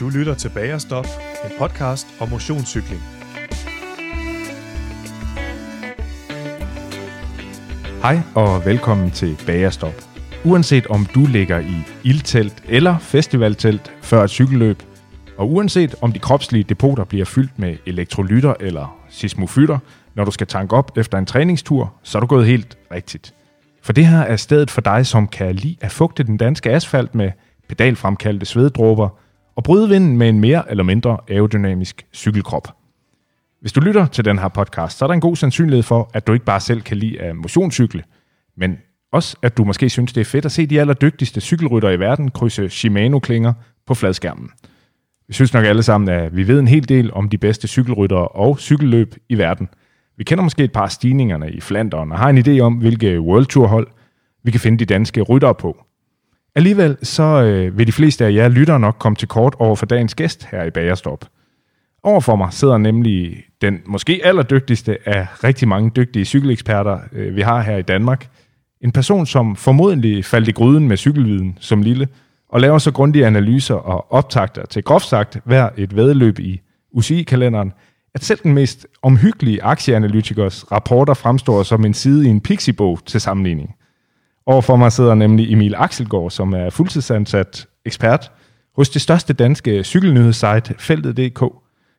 Du lytter til Bagerstop, en podcast om motionscykling. Hej og velkommen til Bagerstop. Uanset om du ligger i ildtelt eller festivaltelt før et cykelløb, og uanset om de kropslige depoter bliver fyldt med elektrolytter eller sismofytter, når du skal tanke op efter en træningstur, så er du gået helt rigtigt. For det her er stedet for dig, som kan lide at fugte den danske asfalt med pedalfremkaldte sveddråber og bryde vinden med en mere eller mindre aerodynamisk cykelkrop. Hvis du lytter til den her podcast, så er der en god sandsynlighed for, at du ikke bare selv kan lide at motionscykle, men også at du måske synes, det er fedt at se de allerdygtigste cykelryttere i verden krydse Shimano-klinger på fladskærmen. Vi synes nok alle sammen, at vi ved en hel del om de bedste cykelryttere og cykelløb i verden. Vi kender måske et par af stigningerne i Flandern og har en idé om, hvilke World Tour-hold vi kan finde de danske ryttere på. Alligevel så vil de fleste af jer lyttere nok komme til kort over for dagens gæst her i Bagerstop. Overfor mig sidder nemlig den måske allerdygtigste af rigtig mange dygtige cykeleksperter, vi har her i Danmark. En person, som formodentlig faldt i gryden med cykelviden som lille, og laver så grundige analyser og optakter til groft sagt hver et væddeløb i UCI-kalenderen, at selv den mest omhyggelige aktieanalytikers rapporter fremstår som en side i en pixiebog til sammenligning. Overfor mig sidder nemlig Emil Akselgaard, som er fuldtidsansat ekspert hos det største danske cykelnyhedssite, Feltet.dk.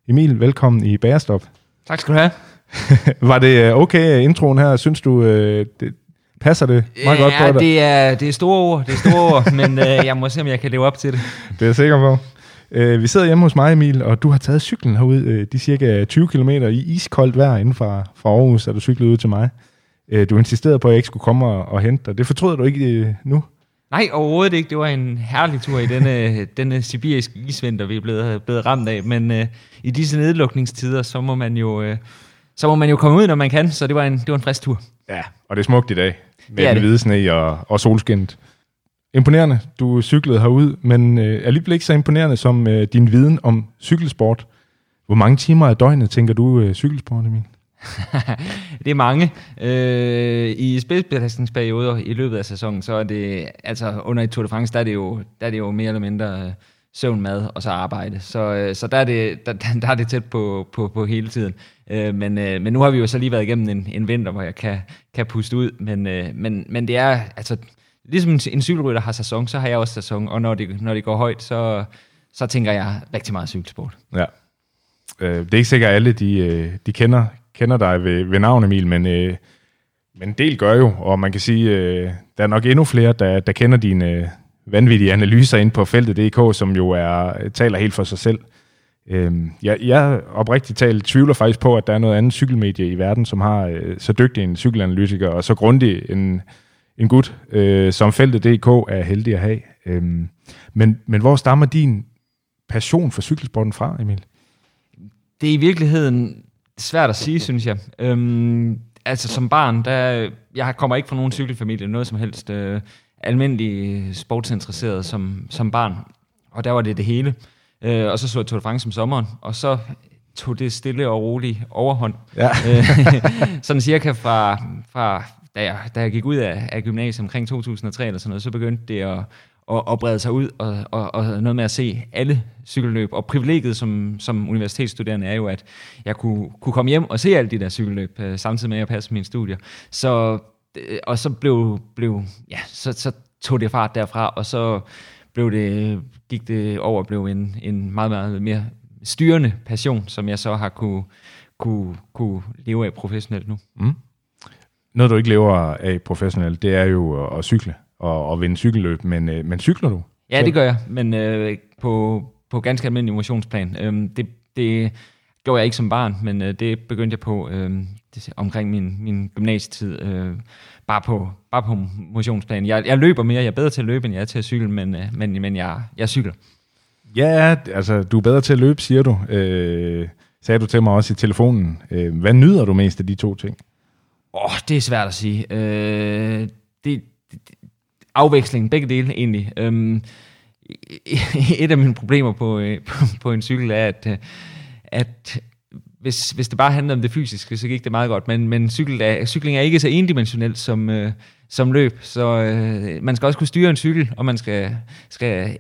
Emil, velkommen i Bagerstop. Tak skal du have. Var det okay, introen her? Synes du, det passer det meget godt på dig? Ja, det er store ord, men jeg må se, om jeg kan leve op til det. Det er jeg sikker på. Vi sidder hjemme hos mig, Emil, og du har taget cyklen herud, de cirka 20 km i iskoldt vejr inden fra Aarhus, er du cyklet ud til mig. Du insisterede på, at jeg ikke skulle komme og hente dig. Det fortryder du ikke nu? Nej, overhovedet ikke. Det var en herlig tur i denne sibiriske isvinter, vi er blevet ramt af. Men i disse nedlukningstider, så må man jo komme ud, når man kan. Så det var en frisk tur. Ja, og det er smukt i dag. Med den hvide sne og solskinnet. Imponerende, du cyklede herud, men alligevel ikke så imponerende som din viden om cykelsport. Hvor mange timer af døgnet tænker du cykelsport, Emil? Det er mange. I spidsbelastningsperioder i løbet af sæsonen, så er det, altså under et Tour de France, der er det jo mere eller mindre søvn, mad og så arbejde. Så der er det tæt på hele tiden. Men nu har vi jo så lige været igennem en vinter, hvor jeg kan puste ud. Men det er, altså ligesom en cykelrytter har sæson, så har jeg også sæson. Og når det går højt, så tænker jeg rigtig meget cykelsport. Ja. Det er ikke sikkert, at alle de kender dig ved navn, Emil, men en del gør jo, og man kan sige, der er nok endnu flere, der kender dine vanvittige analyser inde på Feltet.dk, som jo taler helt for sig selv. Jeg oprigtigt talt tvivler faktisk på, at der er noget andet cykelmedie i verden, som har så dygtig en cykelanalytiker og så grundig en gut, som Feltet.dk er heldig at have. Men hvor stammer din passion for cykelsporten fra, Emil? Det er i virkeligheden svært at sige, synes jeg. Altså som barn, jeg kommer ikke fra nogen cykelfamilie, noget som helst almindelig sportsinteresseret som barn. Og der var det hele. Og så jeg Tour de France om sommeren, og så tog det stille og roligt overhånd. Ja. Sådan cirka fra da jeg gik ud af gymnasiet omkring 2003 eller sådan noget, så begyndte det at brede sig ud og noget med at se alle cykelløb. Og privilegiet som universitetsstuderende er jo, at jeg kunne komme hjem og se alle de der cykelløb, samtidig med at jeg passede mine studier. Så tog det fart derfra, og så gik det over og blev en meget, meget mere styrende passion, som jeg så har kunne leve af professionelt nu. Mm. Noget, du ikke lever af professionelt, det er jo at cykle og vinde cykelløb, men cykler du? Ja, det gør jeg, men på ganske almindelig motionsplan. Det gjorde jeg ikke som barn, men det begyndte jeg på omkring min gymnasietid, bare på motionsplan. Jeg løber mere, jeg er bedre til at løbe, end jeg er til at cykle, men jeg cykler. Ja, altså du er bedre til at løbe, siger du. Sagde du til mig også i telefonen. Hvad nyder du mest af de to ting? Det er svært at sige. Afveksling, begge dele egentlig. Et af mine problemer på en cykel er, at hvis det bare handler om det fysiske, så gik det meget godt. Men cykling er ikke så endimensionelt som løb, så man skal også kunne styre en cykel, og man skal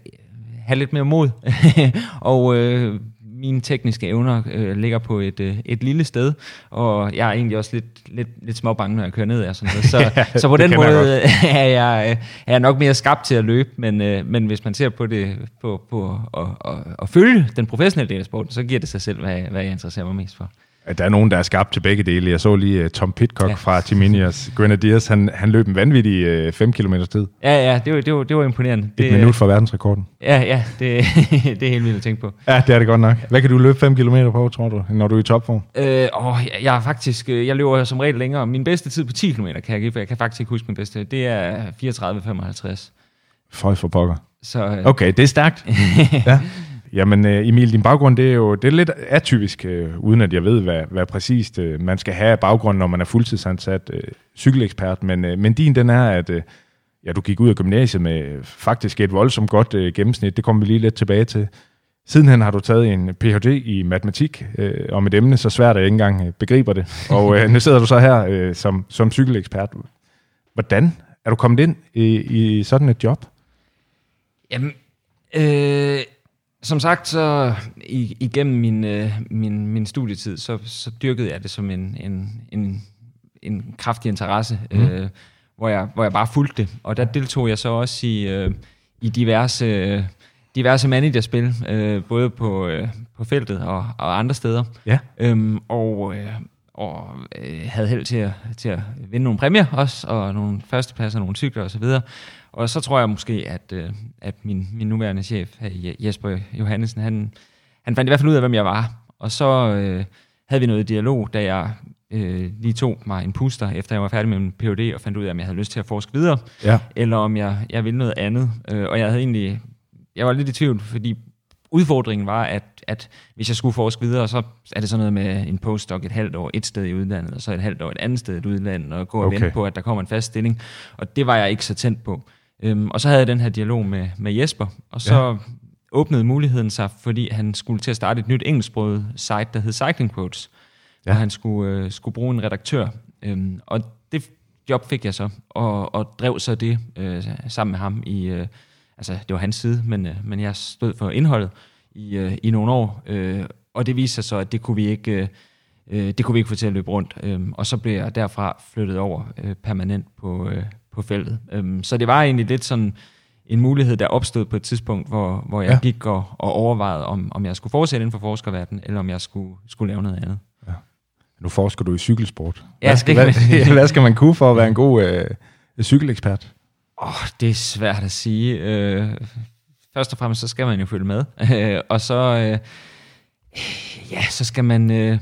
have lidt mere mod, og mine tekniske evner ligger på et lille sted, og jeg er egentlig også lidt småbange, når jeg kører ned af sådan noget. Så på den måde er jeg nok mere skabt til at løbe, men hvis man ser på det på at følge den professionelle del af sporten, så giver det sig selv, hvad jeg interesserer mig mest for. Der er nogen, der er skabt til begge dele. Jeg så lige Tom Pidcock fra Team Minniers Grenadiers. Han løb en vanvittig 5 km tid. Ja, det var imponerende. Et minut fra verdensrekorden. Ja, det er helt vildt at tænke på. Ja, det er det godt nok. Hvad kan du løbe 5 km på, tror du, når du er i topform? Jeg løber som regel længere. Min bedste tid på 10 km kan jeg faktisk ikke huske min bedste. Det er 34,55. Føj for pokker. Okay, det er stærkt. Ja. Jamen Emil, din baggrund, det er lidt atypisk, uden at jeg ved, hvad præcist man skal have af baggrund, når man er fuldtidsansat cykelekspert. Men din, den er, at du gik ud af gymnasiet med faktisk et voldsomt godt gennemsnit. Det kommer vi lige lidt tilbage til. Sidenhen har du taget en Ph.D. i matematik om et emne, så svært at jeg ikke engang begriber det. Og nu sidder du så her som cykelekspert. Hvordan er du kommet ind i sådan et job? Jamen... Som sagt, så igennem min studietid, så dyrkede jeg det som en kraftig interesse, hvor jeg bare fulgte det. Og der deltog jeg så også i diverse managerspil, både på feltet og andre steder. Ja. Og havde held til at vinde nogle præmier også, og nogle førstepladser, nogle cykler osv. Og så tror jeg måske, at min nuværende chef, Jesper Johannesen, han fandt i hvert fald ud af, hvem jeg var. Og så havde vi noget dialog, da jeg lige tog mig en puster, efter jeg var færdig med min Ph.D., og fandt ud af, om jeg havde lyst til at forske videre, eller om jeg ville noget andet. Og jeg havde egentlig... Jeg var lidt i tvivl, fordi udfordringen var, at hvis jeg skulle forske videre, så er det sådan noget med en postdoc et halvt år et sted i udlandet, og så et halvt år et andet sted i udlandet, og gå og vente på, at der kommer en fast stilling. Og det var jeg ikke så tændt på. Og så havde jeg den her dialog med Jesper, og så åbnede muligheden sig, fordi han skulle til at starte et nyt engelsksproget site, der hed Cycling Quotes, og han skulle bruge en redaktør. Og det job fik jeg så, og drev så det sammen med ham i... det var hans side, men jeg stod for indholdet i nogle år, og det viste sig så, at det kunne vi ikke få til at løbe rundt, og så blev jeg derfra flyttet over permanent på feltet. Så det var egentlig lidt sådan en mulighed, der opstod på et tidspunkt, hvor jeg gik og overvejede, om jeg skulle fortsætte inden for forskerverdenen, eller om jeg skulle lave noget andet. Ja. Nu forsker du i cykelsport. Hvad skal man kunne for at være en god cykelekspert? Det er svært at sige. Først og fremmest, så skal man jo følge med. Og så, så skal man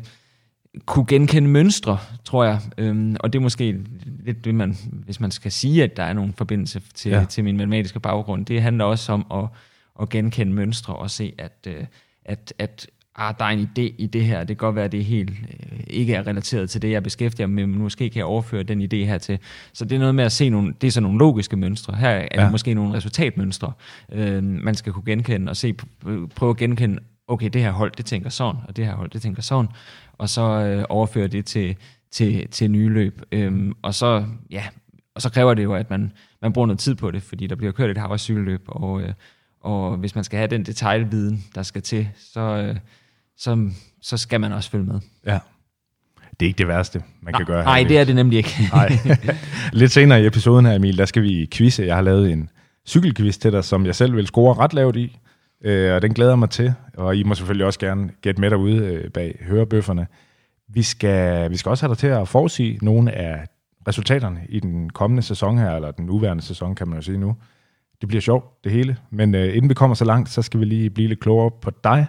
kunne genkende mønstre, tror jeg. Og det er måske lidt det, hvis man skal sige, at der er nogen forbindelse til min matematiske baggrund. Det handler også om at genkende mønstre og se, at der er en idé i det her. Det kan godt være, at det helt ikke er relateret til det, jeg beskæftiger mig med, men måske kan jeg overføre den idé hertil. Så det er noget med at se nogle, det er så nogle logiske mønstre. Her er det måske nogle resultatmønstre, man skal kunne genkende og se, prøve at genkende, okay, det her hold, det tænker sådan, og det her hold, det tænker sådan, og så overføre det til nye løb. Og så kræver det jo, at man bruger noget tid på det, fordi der bliver kørt et havrecykelløb, og hvis man skal have den detaljeviden, der skal til, så skal man også følge med. Ja. Det er ikke det værste, man kan gøre. Nej, det er det nemlig ikke. Lidt senere i episoden her, Emil, der skal vi quizze. Jeg har lavet en cykelquiz til dig, som jeg selv vil score ret lavt i, og den glæder mig til. Og I må selvfølgelig også gerne gætte med derude bag hørebøfferne. Vi skal også have dig til at forudsige nogle af resultaterne i den kommende sæson her, eller den nuværende sæson, kan man jo sige nu. Det bliver sjovt, det hele. Men inden vi kommer så langt, så skal vi lige blive lidt klogere på dig.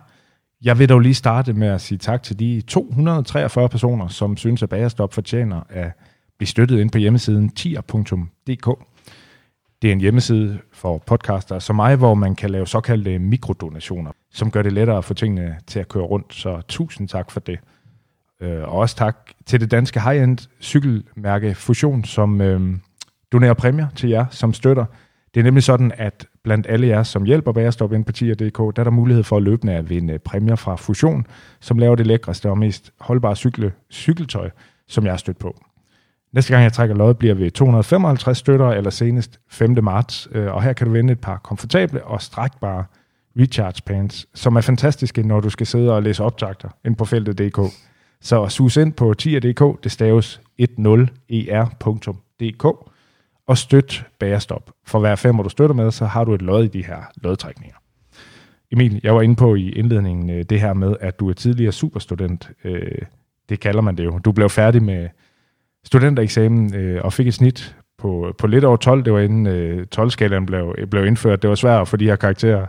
Jeg vil dog lige starte med at sige tak til de 243 personer, som synes, at Bagerstop fortjener at blive støttet ind på hjemmesiden 10er.dk. Det er en hjemmeside for podcaster som mig, hvor man kan lave såkaldte mikrodonationer, som gør det lettere at få tingene til at køre rundt. Så tusind tak for det. Og også tak til det danske high-end cykelmærke Fusion, som donerer præmier til jer, som støtter. Det er nemlig sådan, at blandt alle jer, som hjælper Bagerstop ind på 10er.dk, der er der mulighed for at løbende at vinde præmier fra Fusion, som laver det lækreste og mest holdbare cykeltøj, som jeg har stødt på. Næste gang jeg trækker lod, bliver vi 255 støtter eller senest 5. marts, og her kan du vinde et par komfortable og strækbare recharge pants, som er fantastiske, når du skal sidde og læse optakter ind på Feltet.dk. Så sus ind på 10er.dk, det staves 10er.dk, og støt bagerstop. For hver 5, du støtter med, så har du et lod i de her lodtrækninger. Emil, jeg var inde på i indledningen det her med, at du er tidligere superstudent. Det kalder man det jo. Du blev færdig med studentereksamen og fik et snit på lidt over 12. Det var inden 12-skalaen blev indført. Det var svært for de her karakterer.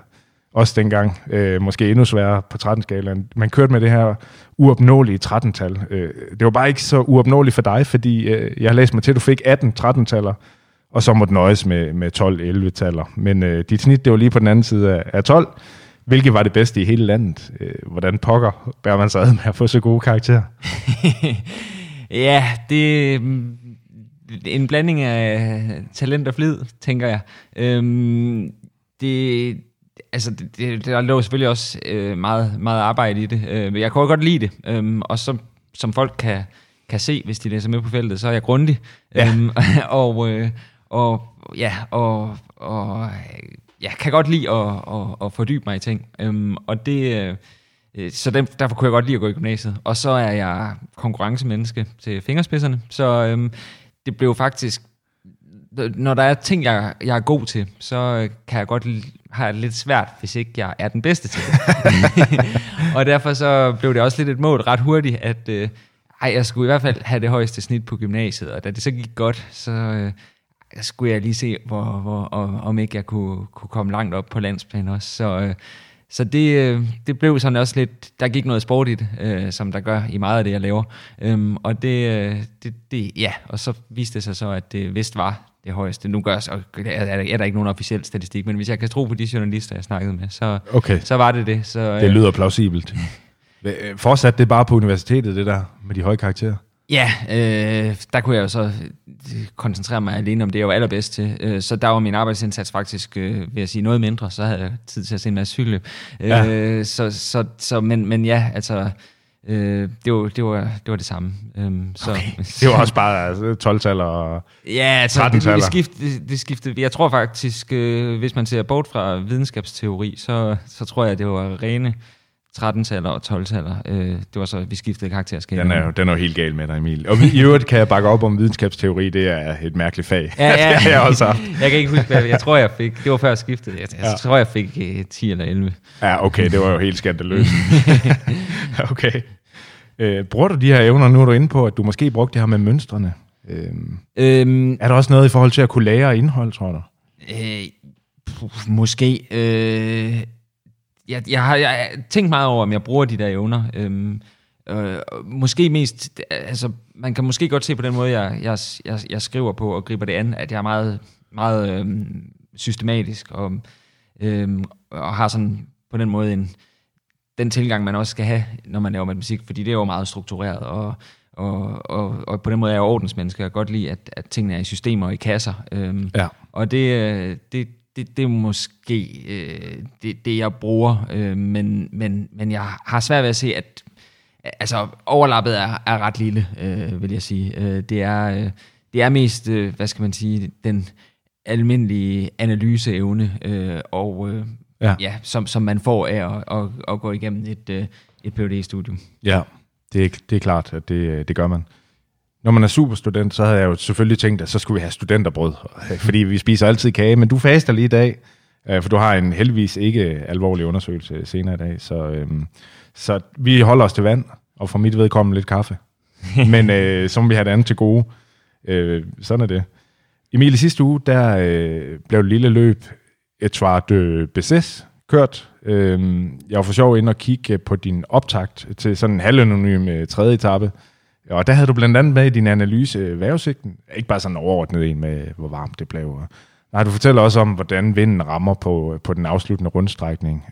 Også dengang, måske endnu sværere på 13-skalaen. Man kørte med det her uopnåelige 13-tal. Det var bare ikke så uopnåeligt for dig, fordi jeg har læst mig til, at du fik 18 13-taller, og så måtte nøjes med 12-11-taller. Men dit snit, det var lige på den anden side af 12. Hvilket var det bedste i hele landet? Hvordan pokker bærer man sig ad med at få så gode karakterer? Ja, det en blanding af talent og flid, tænker jeg. Der lå selvfølgelig også meget, meget arbejde i det. Men jeg kunne godt lide det. Og så, som folk kan se, hvis de læser med på feltet, så er jeg grundig. Ja. Jeg kan godt lide at fordybe mig i ting. Og det... Så derfor kunne jeg godt lide at gå i gymnasiet. Og så er jeg konkurrencemenneske til fingerspidserne. Så det blev faktisk... Når der er ting, jeg er god til, så kan jeg godt have det lidt svært, hvis ikke jeg er den bedste til det. Og derfor så blev det også lidt et mål ret hurtigt, at jeg skulle i hvert fald have det højeste snit på gymnasiet. Og da det så gik godt, så skulle jeg lige se, om ikke jeg kunne komme langt op på landsplan også. Så det blev sådan også lidt... Der gik noget sport i det, som der gør i meget af det, jeg laver. Og det... Ja, og så viste det sig så, at det vist var det højeste. Nu gør så, er der ikke nogen officiel statistik, men hvis jeg kan tro på de journalister, jeg snakkede med, så, okay. Så var det det. Så, det lyder plausibelt. Fortsat det bare på universitetet, det der med de høje karakterer? Ja, der kunne jeg jo så koncentrere mig alene om det, jeg var allerbedst til. Så der var min arbejdsindsats faktisk, vil jeg sige, noget mindre. Så havde jeg tid til at se en masse cykelløb. Ja. Men ja, altså, det var det samme. Okay. Det var også bare altså, 12-taller og 13-taller. Ja, det skiftede. Jeg tror faktisk, hvis man ser bort fra videnskabsteori, så tror jeg, det var rene... 13-taller og 12-taller. Det var så, vi skiftede karakterskala. Den er jo helt gal med dig, Emil. Og i øvrigt kan jeg bakke op om videnskabsteori. Det er et mærkeligt fag. Ja. Jeg også haft. Jeg kan ikke huske, hvad jeg tror, jeg fik. Det var før skiftet. Jeg tror, jeg fik 10 eller 11. Ja, okay. Det var jo helt skandaløst. Okay. Bruger du de her evner? Nu er du inde på, at du måske brugte det her med mønstrene. Er der også noget i forhold til at kunne lære indhold, tror du? Måske... Jeg har tænkt meget over, om jeg bruger de der evner. Måske mest... Altså, man kan måske godt se på den måde, jeg skriver på og griber det an, at jeg er meget, meget systematisk og har sådan på den måde den tilgang, man også skal have, når man laver matematik, fordi det er jo meget struktureret, og på den måde er jeg ordensmenneske, og jeg kan godt lide, at tingene er i systemer og i kasser. Og det er måske det, jeg bruger, men jeg har svært ved at se, at altså, overlappet er ret lille, vil jeg sige. Det er mest, hvad skal man sige, den almindelige analyseevne, som man får af at gå igennem et PhD-studium. Ja, det er klart, at det gør man. Når man er superstudent, så havde jeg jo selvfølgelig tænkt, at så skulle vi have studenterbrød, fordi vi spiser altid kage, men du faster lige i dag, for du har en heldigvis ikke alvorlig undersøgelse senere i dag, så vi holder os til vand, og for mit vedkommende lidt kaffe. Men så må vi have det andet til gode. Sådan er det. Emil, i sidste uge, der blev et lille løb Etoile de Bessès kørt. Jeg var for sjov ind og kigge på din optakt til sådan en halvanonym 3. etape, og der havde du blandt andet med i din analyse vejrudsigten. Ikke bare sådan overordnet en med, hvor varmt det blev. Nej, du fortæller også om, hvordan vinden rammer på den afsluttende rundstrækning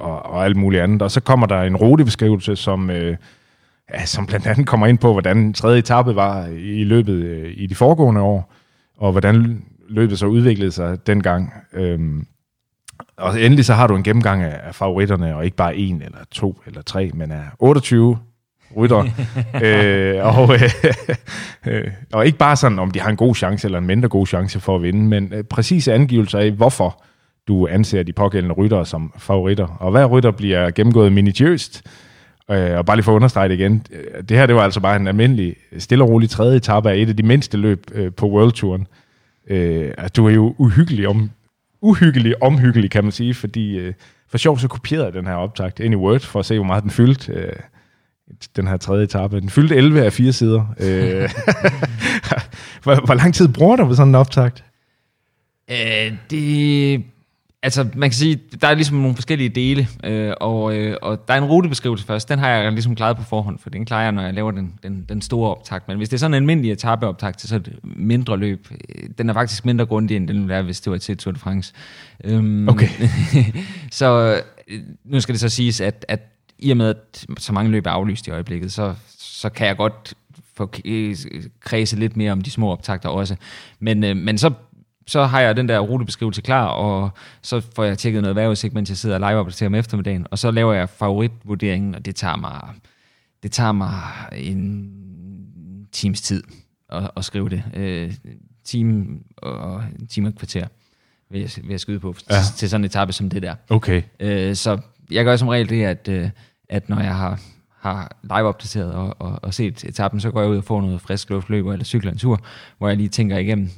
og alt muligt andet. Og så kommer der en rutebeskrivelse, som blandt andet kommer ind på, hvordan tredje etape var i løbet i de foregående år, og hvordan løbet så udviklede sig dengang. Og endelig så har du en gennemgang af favoritterne, og ikke bare 1 eller 2 eller 3, men af 28 rytter, og ikke bare sådan, om de har en god chance eller en mindre god chance for at vinde, men præcise angivelser af, hvorfor du anser de pågældende ryttere som favoritter. Og hver rytter bliver gennemgået minutiøst. Og bare lige for at understrege det igen. Det her, det var altså bare en almindelig, stille og rolig tredje etape af et af de mindste løb på Worldtouren. Du er jo uhyggelig omhyggelig, kan man sige, fordi for sjov så kopierede den her optakt ind i Word, for at se, hvor meget den fyldte, den her tredje etape. Den fyldte 11 af 4 sider. Hvor lang tid bruger du på sådan en optakt? Altså, man kan sige, der er ligesom nogle forskellige dele, og der er en rutebeskrivelse først. Den har jeg ligesom klaret på forhånd, for den klarer jeg, når jeg laver den store optakt. Men hvis det er sådan en almindelig etapeoptakt til så et mindre løb, den er faktisk mindre grundig, end den ville være, hvis det var til Tour de France. Okay. Så nu skal det så siges, at i og med, at så mange løb er aflyst i øjeblikket, så kan jeg godt få kredse lidt mere om de små optakter også. Men så har jeg den der rutebeskrivelse klar, og så får jeg tjekket noget vejrudsigt, mens jeg sidder live og opdaterer om eftermiddagen, og så laver jeg favoritvurderingen, og det tager mig en times tid at skrive det. Time og kvarter vil jeg skyde på til sådan en etape som det der. Okay. Så jeg gør som regel det, at når jeg har live-opdateret og set etappen, så går jeg ud og får noget frisk luftløber eller cykler en tur, hvor jeg lige tænker igennem,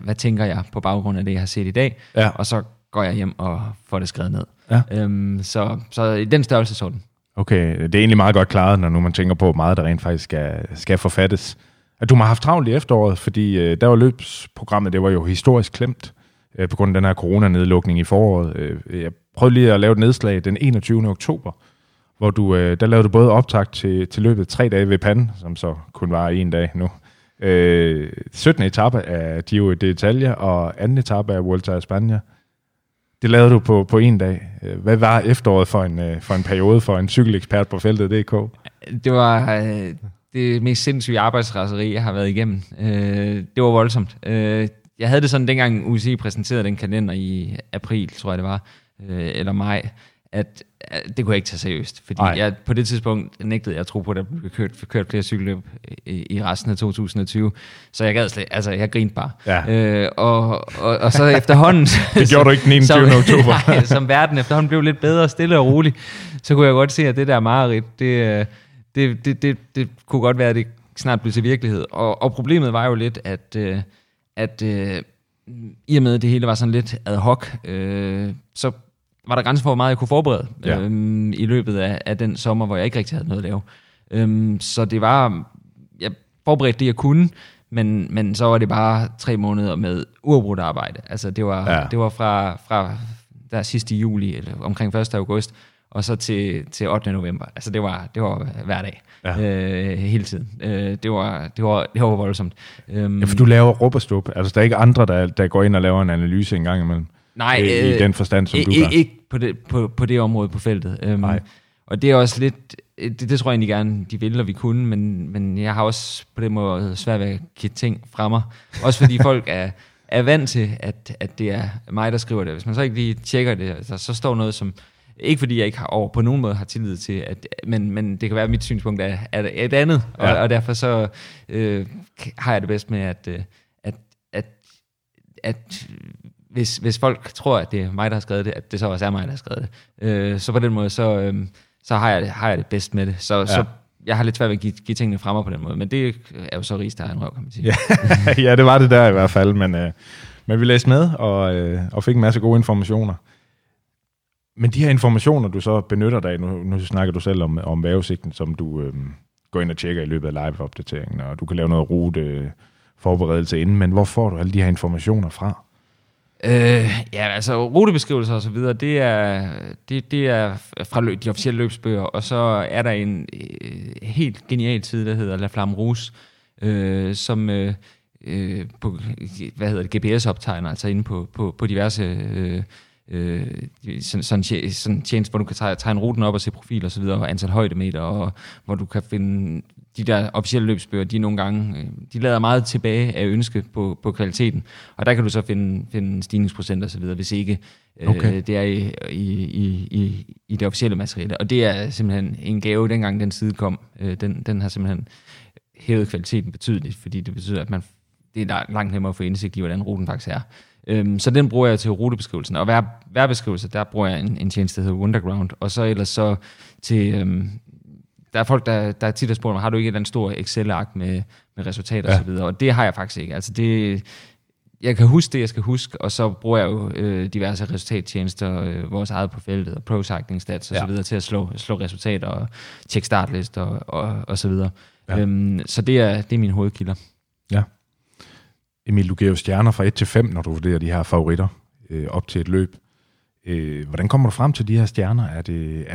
hvad tænker jeg på baggrund af det, jeg har set i dag, ja. Og så går jeg hjem og får det skrevet ned. Ja. Så i den størrelse sådan. Okay, det er egentlig meget godt klaret, når nu man tænker på, hvor meget der rent faktisk skal forfattes. At du må have haft travlt i efteråret, fordi der var løbsprogrammet, det var jo historisk klemt på grund af den her coronanedlukning i foråret. Jeg prøvede lige at lave et nedslag den 21. oktober, hvor der lavede du både optakt til løbet 3 dage ved Pande, som så kun var 1 dag nu. 17. etape af Giro d'Italia og 2. etape af Vuelta a España. Det lavede du på 1 dag. Hvad var efteråret for en periode for en cykelekspert på Feltet.dk? Det var det mest sindssyge arbejdsraseri, jeg har været igennem. Det var voldsomt. Jeg havde det sådan, dengang UCI præsenterede den kalender i april, tror jeg det var, eller maj, at det kunne jeg ikke tage seriøst, fordi jeg på det tidspunkt nægtede at tro på, at der blev kørt flere cykelløb i resten af 2020, så jeg gad slet, altså jeg grinte bare. Ja. Og så efterhånden... det gjorde du ikke den 21. oktober. Nej, som verden efterhånden blev lidt bedre, stille og rolig, så kunne jeg godt se, at det der mareridt, det kunne godt være, at det snart blev til virkelighed. Og problemet var jo lidt, at i og med, at det hele var sådan lidt ad hoc, så var der grænser for, hvor meget jeg kunne forberede i løbet af den sommer, hvor jeg ikke rigtig havde noget at lave. Så det var, jeg forberedte det, jeg kunne, men så var det bare 3 måneder med uafbrudt arbejde. Altså det var fra der sidste juli, eller omkring 1. august, og så til 8. november. Altså det var hver dag, hele tiden. Det var voldsomt. For du laver rub og stub. Altså der er ikke andre, der går ind og laver en analyse en gang imellem. Nej, i den forstand, som du gør. Ikke på det område på feltet. Og det er også lidt, det tror jeg egentlig gerne, de ville, og vi kunne, men jeg har også på den måde svært ved at kigge ting fra mig. Også fordi folk er vant til, at det er mig, der skriver det. Hvis man så ikke lige tjekker det, altså, så står noget som, ikke fordi jeg ikke har over på nogen måde har tillid til, men det kan være, at mit synspunkt er et andet, og derfor så har jeg det bedst med, at hvis folk tror, at det er mig, der har skrevet det, at det så også er mig, der har skrevet det. Så på den måde, så har jeg det bedst med det. Så jeg har lidt svært ved at give tingene fremme på den måde. Men det er jo så rigs, der er en røv, kan man sige. Ja, det var det der i hvert fald. Men vi læste med og fik en masse gode informationer. Men de her informationer, du så benytter dig af, nu snakker du selv om vejrudsigten, som du går ind og tjekker i løbet af live-opdateringen, og du kan lave noget ruteforberedelse inden. Men hvor får du alle de her informationer fra? Altså rutebeskrivelser og så videre, det er fra de officielle løbsbøger, og så er der en helt genial side, der hedder La Flamme Rouge, som på, hvad hedder det, GPS-optegner, altså inde på diverse sådan tjeneste, hvor du kan tegne ruten op og se profil og så videre, og antal højdemeter, og hvor du kan finde de der officielle løbsbøger, de nogle gange, de lader meget tilbage af ønske på kvaliteten, og der kan du så finde stigningsprocent og så videre, hvis ikke det er i det officielle materiale, og det er simpelthen en gave, dengang den side kom, den har simpelthen hævet kvaliteten betydeligt, fordi det betyder, at det er langt nemmere at få indsigt i, hvordan ruten faktisk er. Så den bruger jeg til rutebeskrivelsen, og hver beskrivelse, der bruger jeg en tjeneste, der hedder Wonderground, og så ellers så til, der er folk, der tit har spurgt mig, har du ikke et eller andet stort Excel-ark med resultater og så videre, og det har jeg faktisk ikke, altså det, jeg kan huske det, jeg skal huske, og så bruger jeg jo diverse resultattjenester, vores eget på feltet, og Pro Cycling Stats og så videre, til at slå resultater, og tjekke startlister, og så videre. Ja. Så det er mine hovedkilder. Ja. Emil, du giver jo stjerner fra 1 til 5, når du vurderer de her favoritter op til et løb. Hvordan kommer du frem til de her stjerner? Er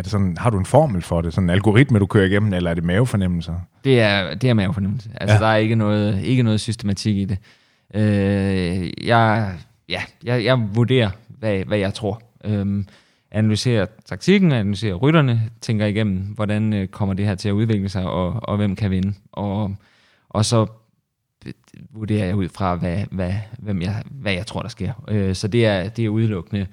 det sådan, har du en formel for det? Sådan en algoritme, du kører igennem, eller er det mavefornemmelser? Det er mavefornemmelse. Altså, der er ikke noget systematik i det. Jeg vurderer, hvad jeg tror. Analyserer taktikken, analyserer rytterne, tænker igennem, hvordan kommer det her til at udvikle sig, og hvem kan vinde. Og så vurderer jeg ud fra, hvad jeg tror, der sker. Så det er udelukkende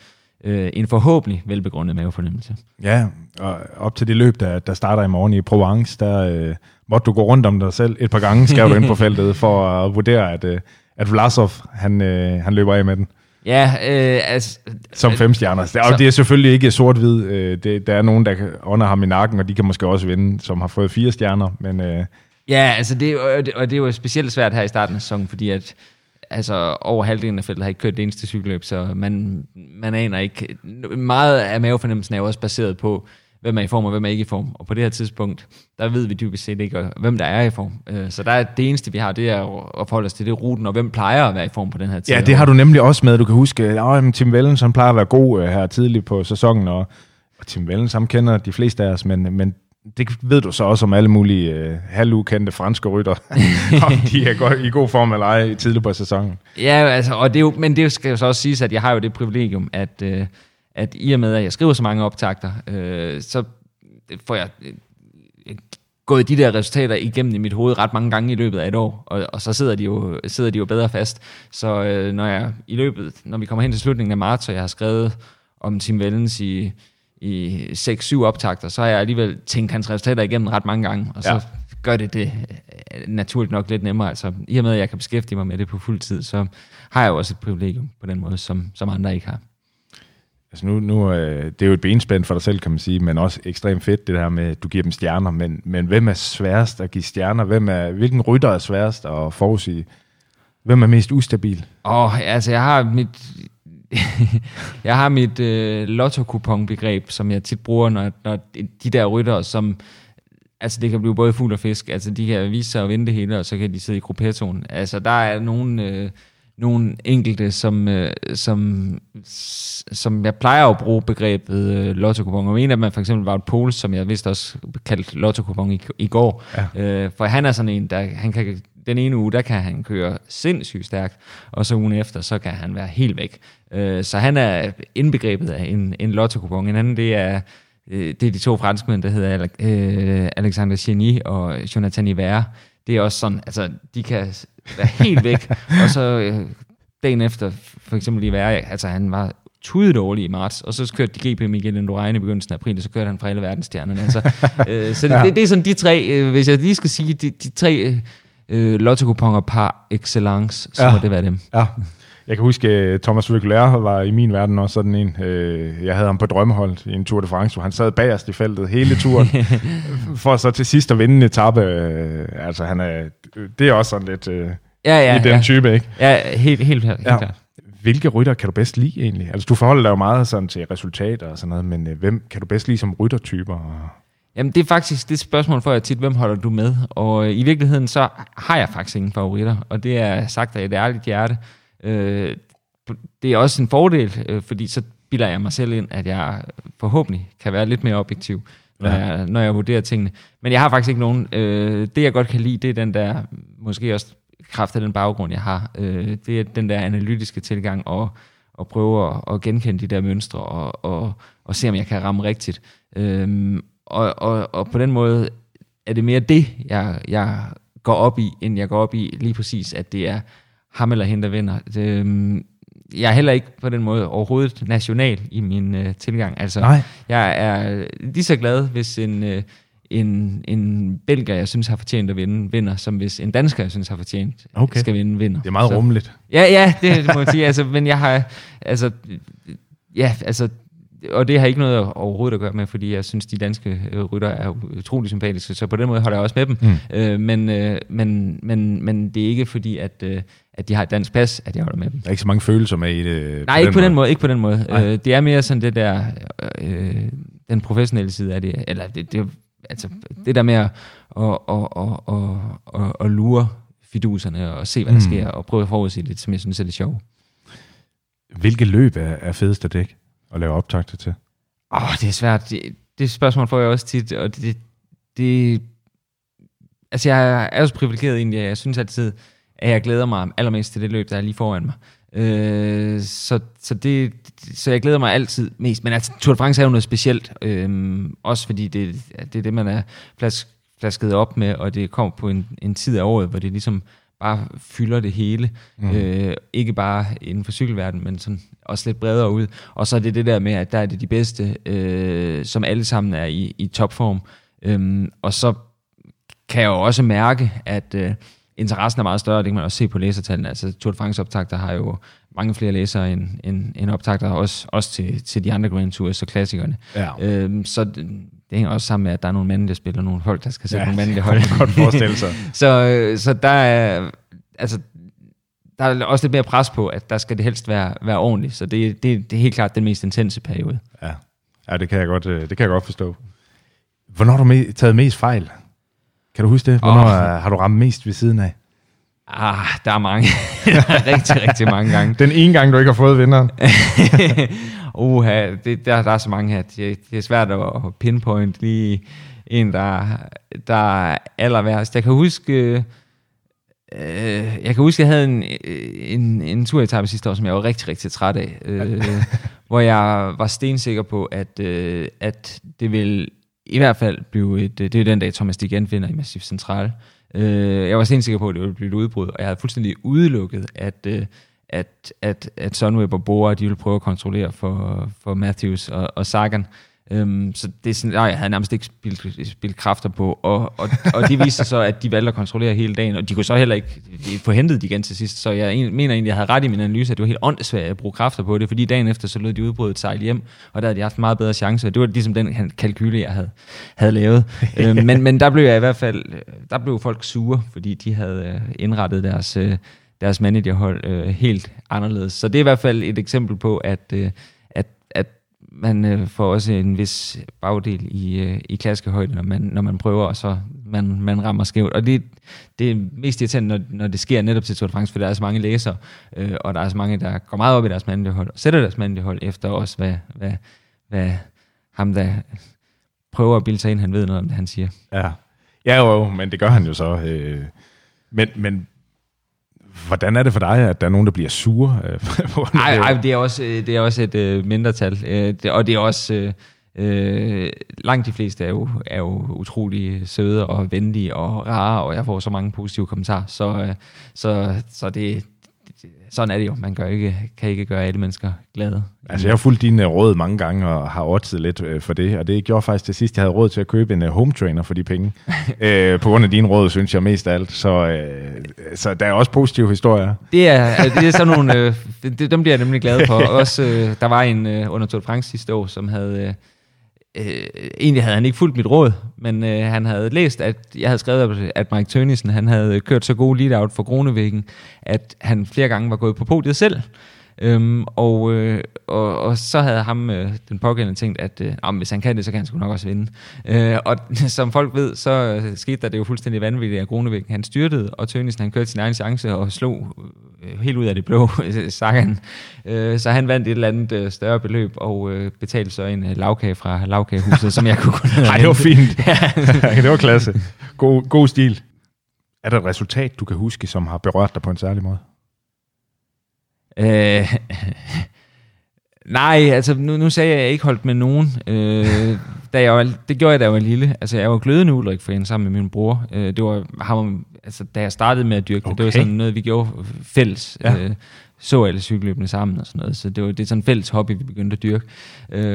en forhåbentlig velbegrundet mavefornemmelse. Ja, og op til det løb, der starter i morgen i Provence, der måtte du gå rundt om dig selv et par gange, skrev du ind på feltet, for at vurdere, at Vlasov, han løber af med den. Ja, altså... Som 5 stjerner. Det er selvfølgelig ikke sort-hvid. Der er nogen, der ånder ham i nakken, og de kan måske også vinde, som har fået 4 stjerner, men... Ja, altså det er jo specielt svært her i starten af sæsonen, fordi at altså over halvdelen af feltet har ikke kørt det eneste cykelløb, så man aner ikke. Meget af mavefornemmelsen er jo også baseret på, hvem er i form og hvem er ikke i form. Og på det her tidspunkt, der ved vi dybest set ikke, hvem der er i form. Så der er det eneste, vi har, det er at forholde os til det ruten, og hvem plejer at være i form på den her tid. Ja, det har du nemlig også med. Du kan huske, Tim Wellens, han plejer at være god her tidligt på sæsonen, og Tim Wellens, han kender de fleste af os, men det ved du så også om alle mulige halvukendte franske rytter, om de er i god form eller ej tidligt på sæsonen. Ja, altså, og det er jo, men det skal jo så også siges, at jeg har jo det privilegium, at i og med, at jeg skriver så mange optakter, så får jeg gået de der resultater igennem i mit hoved ret mange gange i løbet af et år, og så sidder de jo bedre fast. Så når vi kommer hen til slutningen af marts, så jeg har skrevet om Tim Wellens i 6-7 optakter, så har jeg alligevel tænkt hans resultater igennem ret mange gange, og så gør det naturligt nok lidt nemmere. Altså, i og med, at jeg kan beskæftige mig med det på fuld tid, så har jeg jo også et privilegium på den måde, som andre ikke har. Altså nu det er jo et benspænd for dig selv, kan man sige, men også ekstremt fedt det her med, at du giver dem stjerner, men hvem er sværest at give stjerner? Hvilken rytter er sværest at forudsige? Hvem er mest ustabil? Altså jeg har mit lotto-kupon-begreb, som jeg tit bruger, når de der rytter, som altså det kan blive både fugl og fisk, altså de kan vise sig og vinde det hele, og så kan de sidde i gruppettoen. Altså der er nogle enkelte, som jeg plejer at bruge begrebet lotto-kupon. Og en af dem er for eksempel Wout Poels, som jeg vidste også kaldt lotto-kupon i går. Ja. For han er sådan en, den ene uge, der kan han køre sindssygt stærkt, og så ugen efter, så kan han være helt væk. Så han er indbegrebet af en lotto-kupon. En anden, det er de 2 franskmænd, der hedder Alexander Kamp og Jonathan Iver. Det er også sådan, altså de kan være helt væk, og så dagen efter, for eksempel Iver, altså han var tudedårlig i marts, og så kørte de GP Miguel Indurain i begyndelsen af april, og så kørte han fra alle verdensstjernerne. Altså, så det er sådan de tre, hvis jeg lige skal sige, de tre... lotto-kuponger par excellence, så må det være dem. Ja. Jeg kan huske, Thomas Voeckler var i min verden også sådan en. Jeg havde ham på drømmeholdet i en Tour de France, hvor han sad bagerst i feltet hele turen, for så til sidst at vinde en etape. Altså, det er også sådan lidt i den type, ikke? Ja, helt klart. Hvilke rytter kan du bedst lide egentlig? Altså, du forholder dig jo meget sådan til resultater og sådan noget, men hvem kan du bedst lide som ryttertyper? Jamen, det er faktisk det spørgsmål, for jeg tit, hvem holder du med? Og i virkeligheden, så har jeg faktisk ingen favoritter, og det er sagt af et ærligt hjerte. Det er også en fordel, fordi så bilder jeg mig selv ind, at jeg forhåbentlig kan være lidt mere objektiv, når jeg vurderer tingene. Men jeg har faktisk ikke nogen. Det, jeg godt kan lide, det er den der, måske også kraft af den baggrund, jeg har. Det er den der analytiske tilgang, og prøve at genkende de der mønstre, og se, om jeg kan ramme rigtigt. Og på den måde er det mere det, jeg går op i, end jeg går op i lige præcis, at det er ham eller hende, der vinder. Jeg er heller ikke på den måde overhovedet national i min tilgang. Altså, jeg er lige så glad, hvis en en belgier, jeg synes har fortjent at vinde, vinder, som hvis en dansker, jeg synes har fortjent, okay, skal vinde, vinder. Det er meget rummeligt. Ja, det må jeg sige. Altså, men jeg har, altså, ja, altså, og det har ikke noget overhovedet at gøre med, fordi jeg synes, de danske rytter er utrolig sympatiske, så på den måde holder jeg også med dem. Men det er ikke fordi, at de har et dansk pas, at jeg holder med dem. Der er ikke så mange følelser med i det? Nej, ikke på den måde. Det er mere sådan det der, den professionelle side af det, eller det altså det der med at lure fiduserne og se, hvad der sker, og prøve at forudsige det, som jeg synes er det sjovt. Hvilke løb er fedest at dække og lave optagter til? Det er svært. Det spørgsmål får jeg også tit, og det altså jeg er også privilegeret egentlig, jeg synes altid, at jeg glæder mig allermest til det løb, der er lige foran mig. Så jeg glæder mig altid mest, men altså Tour de France er jo noget specielt, også fordi det er det, man er flasket op med, og det kommer på en tid af året, hvor det ligesom bare fylder det hele, ikke bare inden for cykelverdenen, men sådan også lidt bredere ud, og så er det der med, at der er det de bedste, som alle sammen er i topform, og så kan jeg jo også mærke, at interessen er meget større, det kan man også se på læsertallene. Altså Tour de France-optagter har jo mange flere læsere end optagter, også til de andre Grand Tours og klassikerne. Ja. Så det hænger også sammen med, at der er nogle mænd, der spiller nogle hold, der skal sætte nogle mænd, der holder. Det kan godt forestille sig. Så der er, altså, der er også lidt mere pres på, at der skal det helst være ordentligt. Så det er helt klart den mest intense periode. Ja, det kan jeg godt forstå. Hvornår har du taget mest fejl? Kan du huske det? Hvornår har du ramt mest ved siden af? Der er mange. Rigtig, rigtig mange gange. Den ene gang, du ikke har fået vinderen. Der er så mange her. Det er svært at pinpoint lige en, der er allerværst. Jeg kan huske, jeg havde en turetappe sidste år, som jeg var rigtig, rigtig træt af. Hvor jeg var stensikker på, at det ville i hvert fald blev det er den dag, Thomas Stig genvinder i Massif Central. Jeg var sikker på, at det ville blive et udbrud, og jeg havde fuldstændig udelukket, at Sunweb og Bora, de ville prøve at kontrollere for Matthews og Sagan. Så det er sådan, jeg havde nærmest ikke spildt kræfter på, og det viste så, at de valgte at kontrollere hele dagen, og de kunne så heller ikke få hentet de igen til sidst, så jeg mener egentlig, jeg havde ret i min analyse, at det var helt åndssvagt at bruge kræfter på det, fordi dagen efter, så lød de udbruddet sejl hjem, og der havde de haft meget bedre chancer, og det var ligesom den kalkyle, jeg havde lavet. Men der blev jeg i hvert fald, der blev folk sure, fordi de havde indrettet deres managerhold helt anderledes, så det er i hvert fald et eksempel på, at man får også en vis bagdel i klaskehøjde, når man prøver, og så man rammer skævt. Og det er mest irriterende, når det sker netop til Tour de France, for der er så mange læsere, og der er så mange, der går meget op i deres mandehold, og sætter deres mandehold efter også, hvad ham, der prøver at bilde sig ind, han ved noget om det, han siger. Ja, men det gør han jo så. Men hvordan er det for dig, at der er nogen, der bliver sure? Nej, det er også et mindretal, og det er også langt de fleste er jo utrolig søde og venlige og rare, og jeg får så mange positive kommentarer, så det sådan er det jo. Man kan ikke gøre alle mennesker glade. Altså, jeg har fulgt dine råd mange gange og har oddset lidt for det, og det gjorde faktisk til sidst, jeg havde råd til at købe en home trainer for de penge. På grund af dine råd, synes jeg mest af alt. Så der er også positive historier. Det er sådan nogle, dem bliver jeg nemlig glad for. Også, der var en under Tour de France sidste år, som havde... egentlig havde han ikke fulgt mit råd, men han havde læst, at jeg havde skrevet, at Mike Tønnesen, han havde kørt så god lead-out for Gronevæggen, at han flere gange var gået på podiet selv. Og så havde ham den pågældende tænkt, at hvis han kan det, så kan han sgu nok også vinde. Og som folk ved, så skete der det jo fuldstændig vanvittigt, at Gronevæggen han styrtede, og Tønnesen han kørte sin egen chance og slog helt ud af det blå, Sagan. Så han vandt et eller andet større beløb, og betalte så en lavkage fra lavkagehuset, som jeg kunne ned. Det var fint. Det var klasse. God stil. Er der et resultat, du kan huske, som har berørt dig på en særlig måde? Nej, altså nu sagde jeg, at jeg ikke holdt med nogen. Det gjorde jeg, da jeg var lille. Altså, jeg var glødende Ullrich for en sammen med min bror. Det var ham, altså, da jeg startede med at dyrke det, det var sådan noget, vi gjorde fælles. så alle cykelløbene sammen og sådan noget. Så det er sådan en fælles hobby, vi begyndte at dyrke.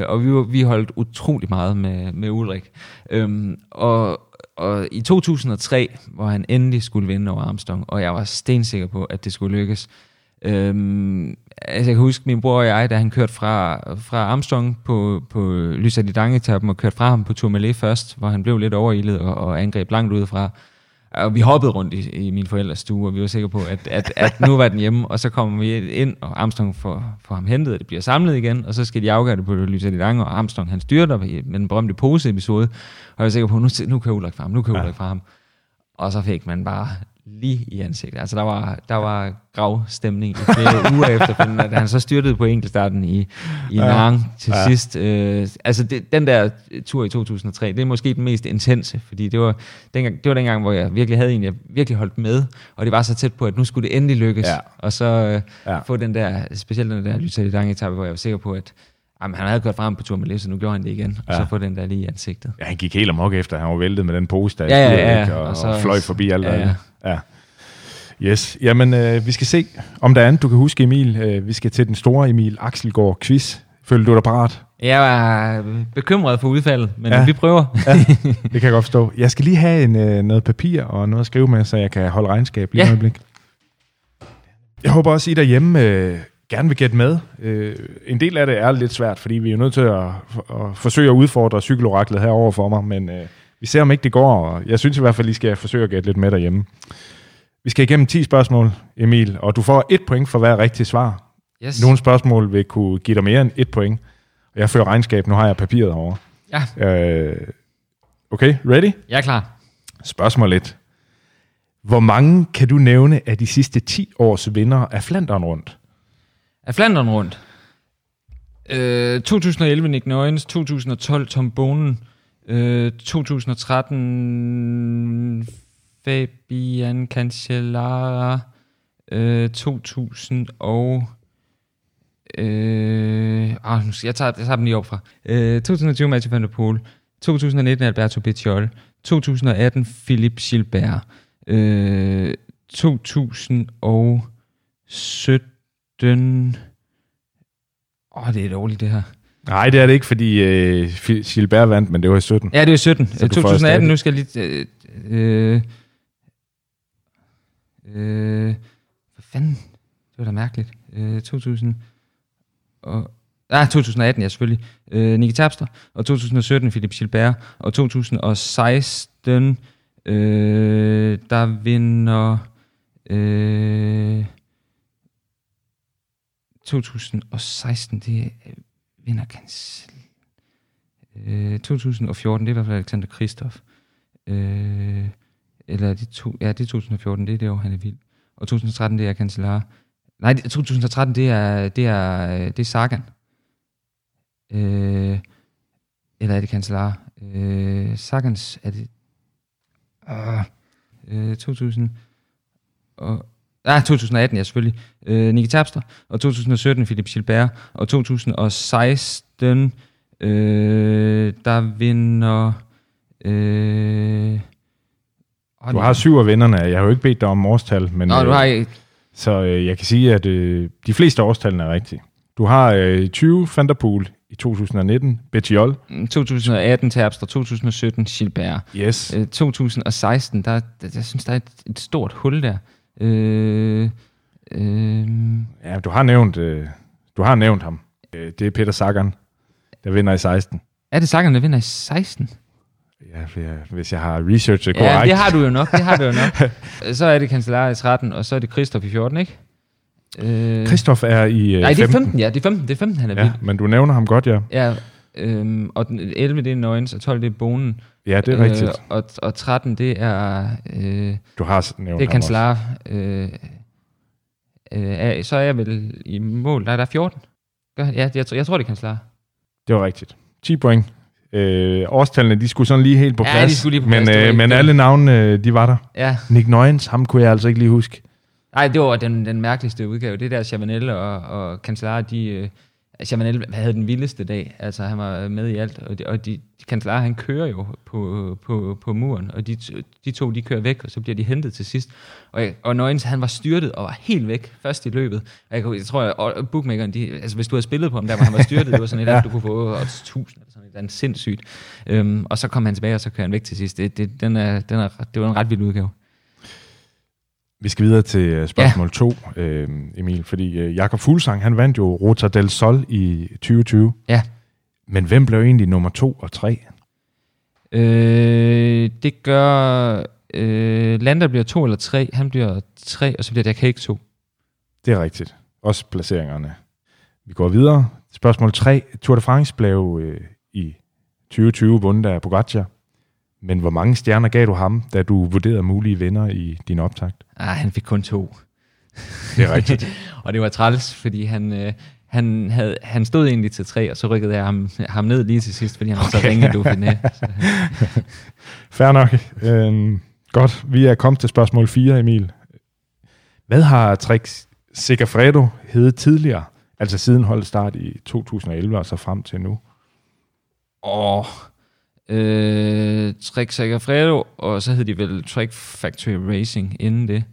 Og vi holdt utrolig meget med Ullrich. Og i 2003, hvor han endelig skulle vinde over Armstrong, og jeg var stensikker på, at det skulle lykkes. Altså jeg kan huske min bror og jeg, da han kørte fra Armstrong på Lysa de Dange-etappen og kørte fra ham på Tourmalet først, hvor han blev lidt overilet og angreb langt udefra. Og vi hoppede rundt i min forældres stue, og vi var sikre på, at nu var den hjemme, og så kommer vi ind, og Armstrong får ham hentet, og det bliver samlet igen, og så skal de afgøre det på Lysa de Dange, og Armstrong han styrter med den berømte pose-episode, og jeg var sikker på, nu kan Ullrich fra ham, Og så fik man bare lige i ansigtet. Altså der var gravstemning i flere uger efterfølgende, da han så styrtede på enkeltstarten i Narang til sidst. Den der tur i 2003, det er måske den mest intense, fordi det var dengang, hvor jeg virkelig havde en, jeg virkelig holdt med, og det var så tæt på, at nu skulle det endelig lykkes. Ja. Og så få den der, specielt den der Lysa de Dange-etappe, hvor jeg var sikker på, at han havde kørt frem på Tourmalet, så nu gjorde han det igen. Og så få den der lige i ansigtet. Ja, han gik helt amok efter, han var væltet med den pose, der og fløj forbi alt der. Ja. Yes. Jamen, vi skal se, om der er andet, du kan huske, Emil. Vi skal til den store Emil Akselgaard-quiz. Følte du dig parat? Jeg var bekymret for udfaldet, men vi prøver. Det kan jeg godt forstå. Jeg skal lige have noget papir og noget at skrive med, så jeg kan holde regnskab lige et øjeblik. Jeg håber også, I derhjemme gerne vil gætte med. En del af det er lidt svært, fordi vi er nødt til at forsøge at udfordre cykeloraklet herover for mig, men vi ser, om ikke det går, og jeg synes i hvert fald, I skal forsøge at gætte lidt med derhjemme. Vi skal igennem 10 spørgsmål, Emil, og du får 1 point for hver rigtige svar. Yes. Nogle spørgsmål vil kunne give dig mere end 1 point. Jeg fører regnskab, nu har jeg papiret herovre. Ja. Okay, ready? Jeg er klar. Spørgsmål 1. Hvor mange kan du nævne af de sidste 10 års vinder af Flandern Rundt? Af Flandern Rundt? 2011 Nick Nuyens, 2012 Tom Boonen, 2013 Fabian Cancellara, 2000 og jeg tager dem lige op fra. 2020 Mathieu van der Poel, 2019 Alberto Bettiol, 2018 Philippe Gilbert, 2017. Det er dårligt det her. Nej, det er det ikke, fordi Gilbert vandt, men det var i 17. Ja, det var i 17. 2018, nu skal jeg lige... Hvad fanden? Det var da mærkeligt. 2018, ja, selvfølgelig. Nicky Tabster. Og 2017, Philippe Gilbert. Og 2016, der vinder... 2016, det vinder Cancel. 2014, det er i hvert fald Alexander Kristoff. Det er 2014, det er det år, han er vild. Og 2013, det er Cancellara. Nej, 2013, det er Sagan. Eller er det Cancellara? Sagans, er det... 2018, ja, selvfølgelig. Nicky Tabster. Og 2017, Philippe Gilbert. Og 2016, der vinder... du har 7 af vinderne. Jeg har jo ikke bedt dig om årstal, men... Nå, du har ikke. Så jeg kan sige, at de fleste årstallene er rigtige. Du har 20 Van der Poel i 2019, Bettiol. 2018 Terpstra, 2017 Gilbert. Yes. 2016, der jeg synes, der er et stort hul der. Ja, du har nævnt ham. Det er Peter Sagan, der vinder i 16. Er det Sagan, der vinder i 16? Ja, hvis jeg har researchet korrekt. Ja, det har du jo nok. Så er det Cancellara i 13, og så er det Kristoff i 14, ikke? Kristoff er i 15. Ja, det er 15, han er vild. Ja, men du nævner ham godt, ja. Ja, og 11, det er Nuyens, og 12, det er Boonen. Ja, det er rigtigt. Og 13, det er... du har nævnt det er Cancellara. Så er jeg vel i mål. Nej, der er 14. Ja, jeg tror, det er Cancellara. Det var rigtigt. 10 point. Årstallene, de skulle sådan lige helt på plads, men alle navnene, de var der. Ja. Nick Nuyens, ham kunne jeg altså ikke lige huske. Nej, det var den mærkeligste udgave. Det der Chavanel og Cancellara, de Chavanel havde den vildeste dag, altså han var med i alt, og Cancellara, han kører jo på muren, og de to, de kører væk, og så bliver de hentet til sidst, og Nuyens, han var styrtet og var helt væk først i løbet, og jeg tror, bookmakeren, hvis du havde spillet på ham der, hvor han var styrtet, det var sådan et eller andet, du kunne få 8.000, eller sådan et eller andet sindssygt, og så kom han tilbage, og så kører han væk til sidst, det var en ret vild udgave. Vi skal videre til spørgsmål 2, Emil, fordi Jakob Fuglsang, han vandt jo Ruta del Sol i 2020. Ja. Men hvem blev egentlig nummer 2 og 3? Det gør... Lander bliver 2 eller 3, han bliver 3, og så bliver Jakob ikke 2. Det er rigtigt. Også placeringerne. Vi går videre. Spørgsmål 3. Tour de France blev i 2020 vundet af Pogacar. Men hvor mange stjerner gav du ham, da du vurderede mulige vinder i din optakt? Han fik kun 2. Det er rigtigt. Og det var træls, fordi han stod egentlig til 3, og så rykkede jeg ham ned lige til sidst, fordi han så ringede Dauphiné. Fair nok. Godt, vi er kommet til spørgsmål 4, Emil. Hvad har Trek Segafredo heddet tidligere, altså siden holdstart i 2011 og så frem til nu? Trek Segafredo, og så hed de vel Trek Factory Racing inden det.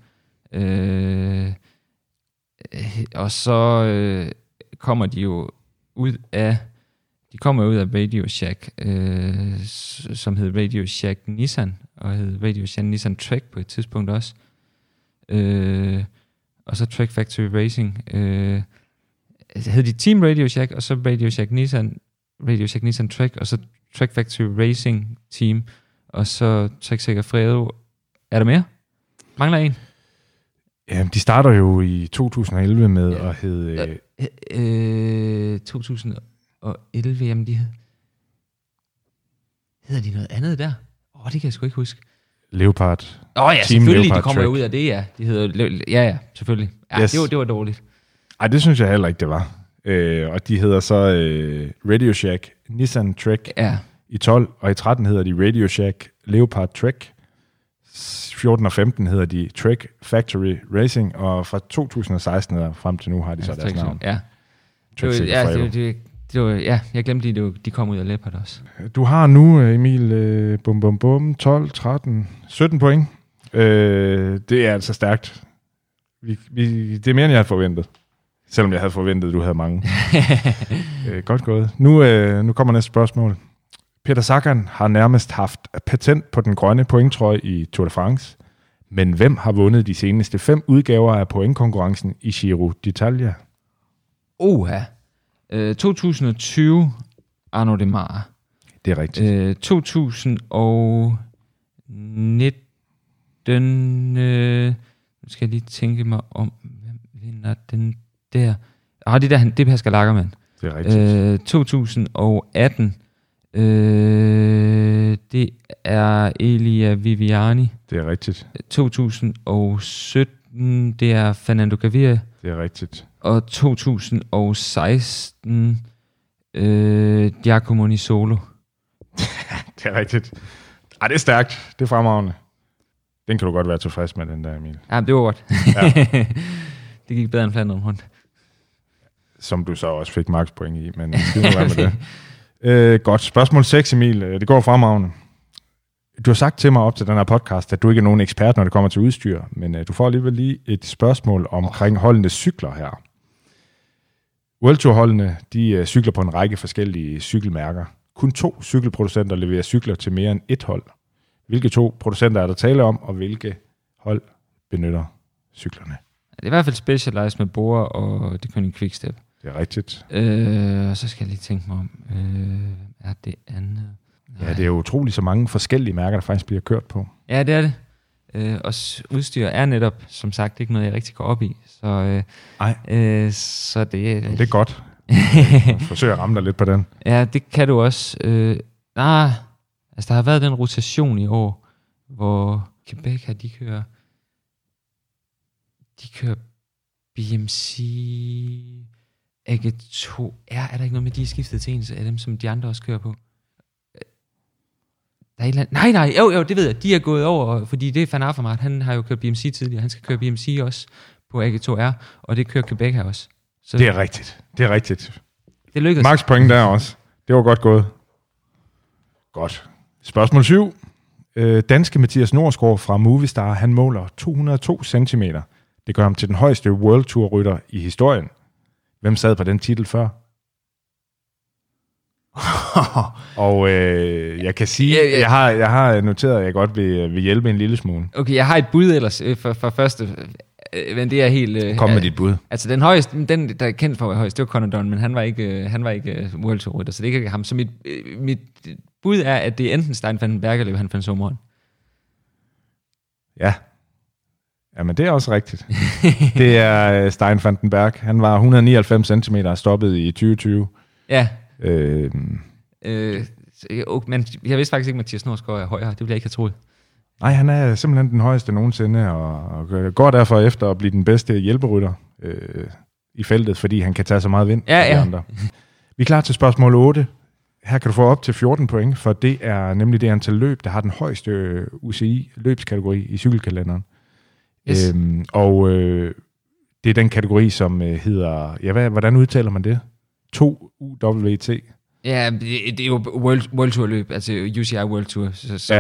Og så kommer de jo ud af Radio Shack, som hed Radio Shack Nissan, og hed Radio Shack Nissan Trek på et tidspunkt også. Og så Trek Factory Racing. Hed de Team Radio Shack, og så Radio Shack Nissan Trek, og så Trek Factory Racing Team, og så Trek Segafredo. Er der mere? Mangler en? Jamen, de starter jo i 2011 med at hedde... 2011, jamen de hedder de noget andet der? Det kan jeg sgu ikke huske. Leopard. Ja, Team selvfølgelig, Leopard de kommer Trek. Ud af det, ja. De hedder, ja, selvfølgelig. Ja, yes. det var dårligt. Ej, det synes jeg heller ikke, det var. Og de hedder så Radio Shack Nissan Trek i 12, og i 13 hedder de Radio Shack Leopard Trek, 14 og 15 hedder de Trek Factory Racing, og fra 2016 og frem til nu har de så deres navn. Jeg glemte lige, de kom ud af Leopard også. Du har nu, Emil, 12, 13, 17 point. Det er altså stærkt. Det er mere, end jeg havde forventet. Selvom jeg havde forventet, at du havde mange. Godt gået. Nu kommer næste spørgsmål. Peter Sagan har nærmest haft patent på den grønne pointtrøje i Tour de France. Men hvem har vundet de seneste 5 udgaver af pointkonkurrencen i Giro d'Italia? 2020, Arnaud Démare. Det er rigtigt. 2019, nu skal jeg lige tænke mig om, hvem vinder den der. Det er Pascal Ackermann. Det er rigtigt. 2018. Det er Elia Viviani. Det er rigtigt. 2017. Det er Fernando Gaviria. Det er rigtigt. Og 2016. Giacomo Nizzolo. Det er rigtigt. Det er stærkt. Det er fremragende. Den kan du godt være tilfreds med, den der, Emil. Ja, det var godt. Ja. Det gik bedre end Flandern rundt. Som du så også fik makspoint i, men skal nu være med det. Godt. Spørgsmål 6, Emil. Det går fremragende. Du har sagt til mig op til den her podcast, at du ikke er nogen ekspert, når det kommer til udstyr, men du får alligevel lige et spørgsmål omkring holdende cykler her. World Tour-holdene, de cykler på en række forskellige cykelmærker. Kun 2 cykelproducenter leverer cykler til mere end 1 hold. Hvilke 2 producenter er der tale om, og hvilke hold benytter cyklerne? Det er i hvert fald Specialized med Bora og det Kønning Quickstep. Det er rigtigt. Og så skal jeg lige tænke mig om, er det andet? Nej. Ja, det er jo utroligt så mange forskellige mærker, der faktisk bliver kørt på. Ja, det er det. Og udstyr er netop, som sagt, ikke noget, jeg rigtig går op i. Så det er... Det er godt. Forsøg at ramme dig lidt på den. Ja, det kan du også. Der har været den rotation i år, hvor Quebec har de kører BMC, AG2R. Er der ikke noget med, de er skiftet til en af dem, som de andre også kører på? Der er et andet... Nej, jo, det ved jeg. De er gået over, fordi det er Van Avermaet. Han har jo kørt BMC tidligere. Han skal køre BMC også på AG2R, og det kører Quebec her også. Så... Det er rigtigt. Det lykkedes. Max point der også. Det var godt gået. Godt. Spørgsmål 7. Danske Mathias Norsgaard fra Movistar, han måler 202 cm. Det gør ham til den højeste World Tour-rytter i historien. Hvem sad på den titel før? Og jeg kan sige, jeg har noteret, at jeg godt vil hjælpe en lille smule. Okay, jeg har et bud ellers for første, men det er helt... Kom med dit bud. Altså den højeste, den der er kendt for at være højst, det var Conor Dunn, men han var ikke World Tour-rytter, så det kan ham. Så mit bud er, at det er enten Stein Vandenberg eller Johan van Sommeren. Ja. Jamen, det er også rigtigt. Det er Stein Vandenberg. Han var 199 cm og stoppede i 2020. Ja. Men jeg vidste faktisk ikke, at Mathias Norsgaard er højere. Det ville jeg ikke have troet. Nej, han er simpelthen den højeste nogensinde, og går derfor efter at blive den bedste hjælperytter i feltet, fordi han kan tage så meget vind. Ja. Andre. Vi er klar til spørgsmål 8. Her kan du få op til 14 point, for det er nemlig det antal løb, der har den højeste UCI-løbskategori i cykelkalenderen. Yes. Det er den kategori, som hedder... Ja, hvordan udtaler man det? 2UWT. Ja, det er jo World Tour-løb, altså UCI World Tour. Så,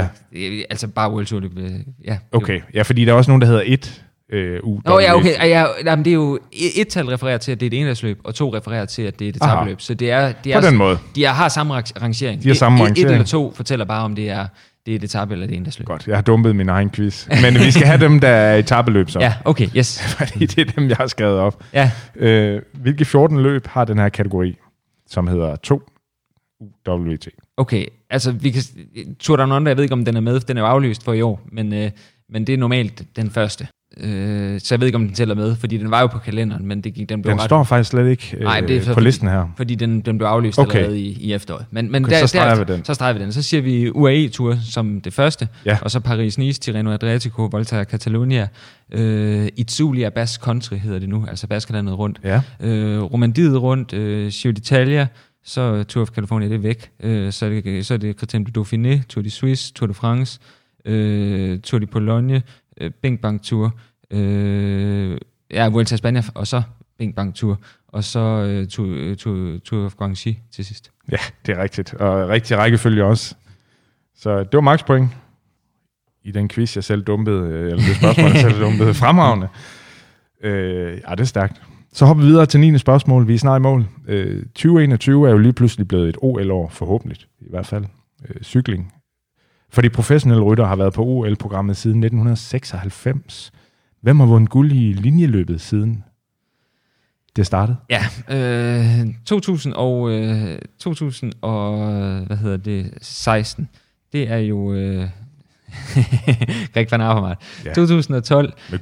altså bare World Tour-løb. Ja, okay, ja, fordi der er også nogen, der hedder 1UWT. Nå ja, okay. Jamen, det er jo... Et tal refererer til, at det er et endagsløb, og to refererer til, at det er et etabeløb. Så det er... På den måde. De har samme rangering. De har samme rangering. Et eller to fortæller bare, om det er... Det er et etape eller det ene, der slår. Godt, jeg har dumpet min egen quiz. Men vi skal have dem, der er etapeløb så. Ja, okay, yes. Fordi det er dem, jeg har skrevet op. Ja. Hvilke 14 løb har den her kategori, som hedder 2UWT? Okay, altså vi kan... Tour Down Under, jeg ved ikke, om den er med. Den er jo aflyst for i år, men det er normalt den første. Så jeg ved ikke, om den tæller med, fordi den var jo på kalenderen, men det gik, den blev... Den står faktisk slet ikke på listen her. Fordi den blev aflyst allerede i efteråret. Men okay, så streger vi den. Så siger vi UAE-tur som det første, og så Paris-Nice, Tirreno Adriatico, Volta Catalunya, Itzulia, Basque Country hedder det nu, altså Baskerlandet rundt, Romandiet rundt, Giro d'Italia, så Tour of California, det er væk, så er det Critérium du Dauphiné, Tour de Suisse, Tour de France, Tour de Pologne, Bing Bang Tour, Vuelta Spanien, og så Bing Bang Tour, og så Tour of Guangxi til sidst. Ja, det er rigtigt, og rigtig rækkefølge også. Så det var max point i den quiz, jeg selv dumpede, eller det spørgsmål, jeg selv dumpede, fremragende. Det er stærkt. Så hopper vi videre til 9. spørgsmål, vi er snart i mål. 2021 er jo lige pludselig blevet et OL-år, forhåbentlig i hvert fald, cykling. For de professionelle rytter har været på OL-programmet siden 1996. Hvem har vundet guld i linjeløbet siden det startede? Ja, 2016. Det er jo Greg van Avermaet. Ja. 2012 med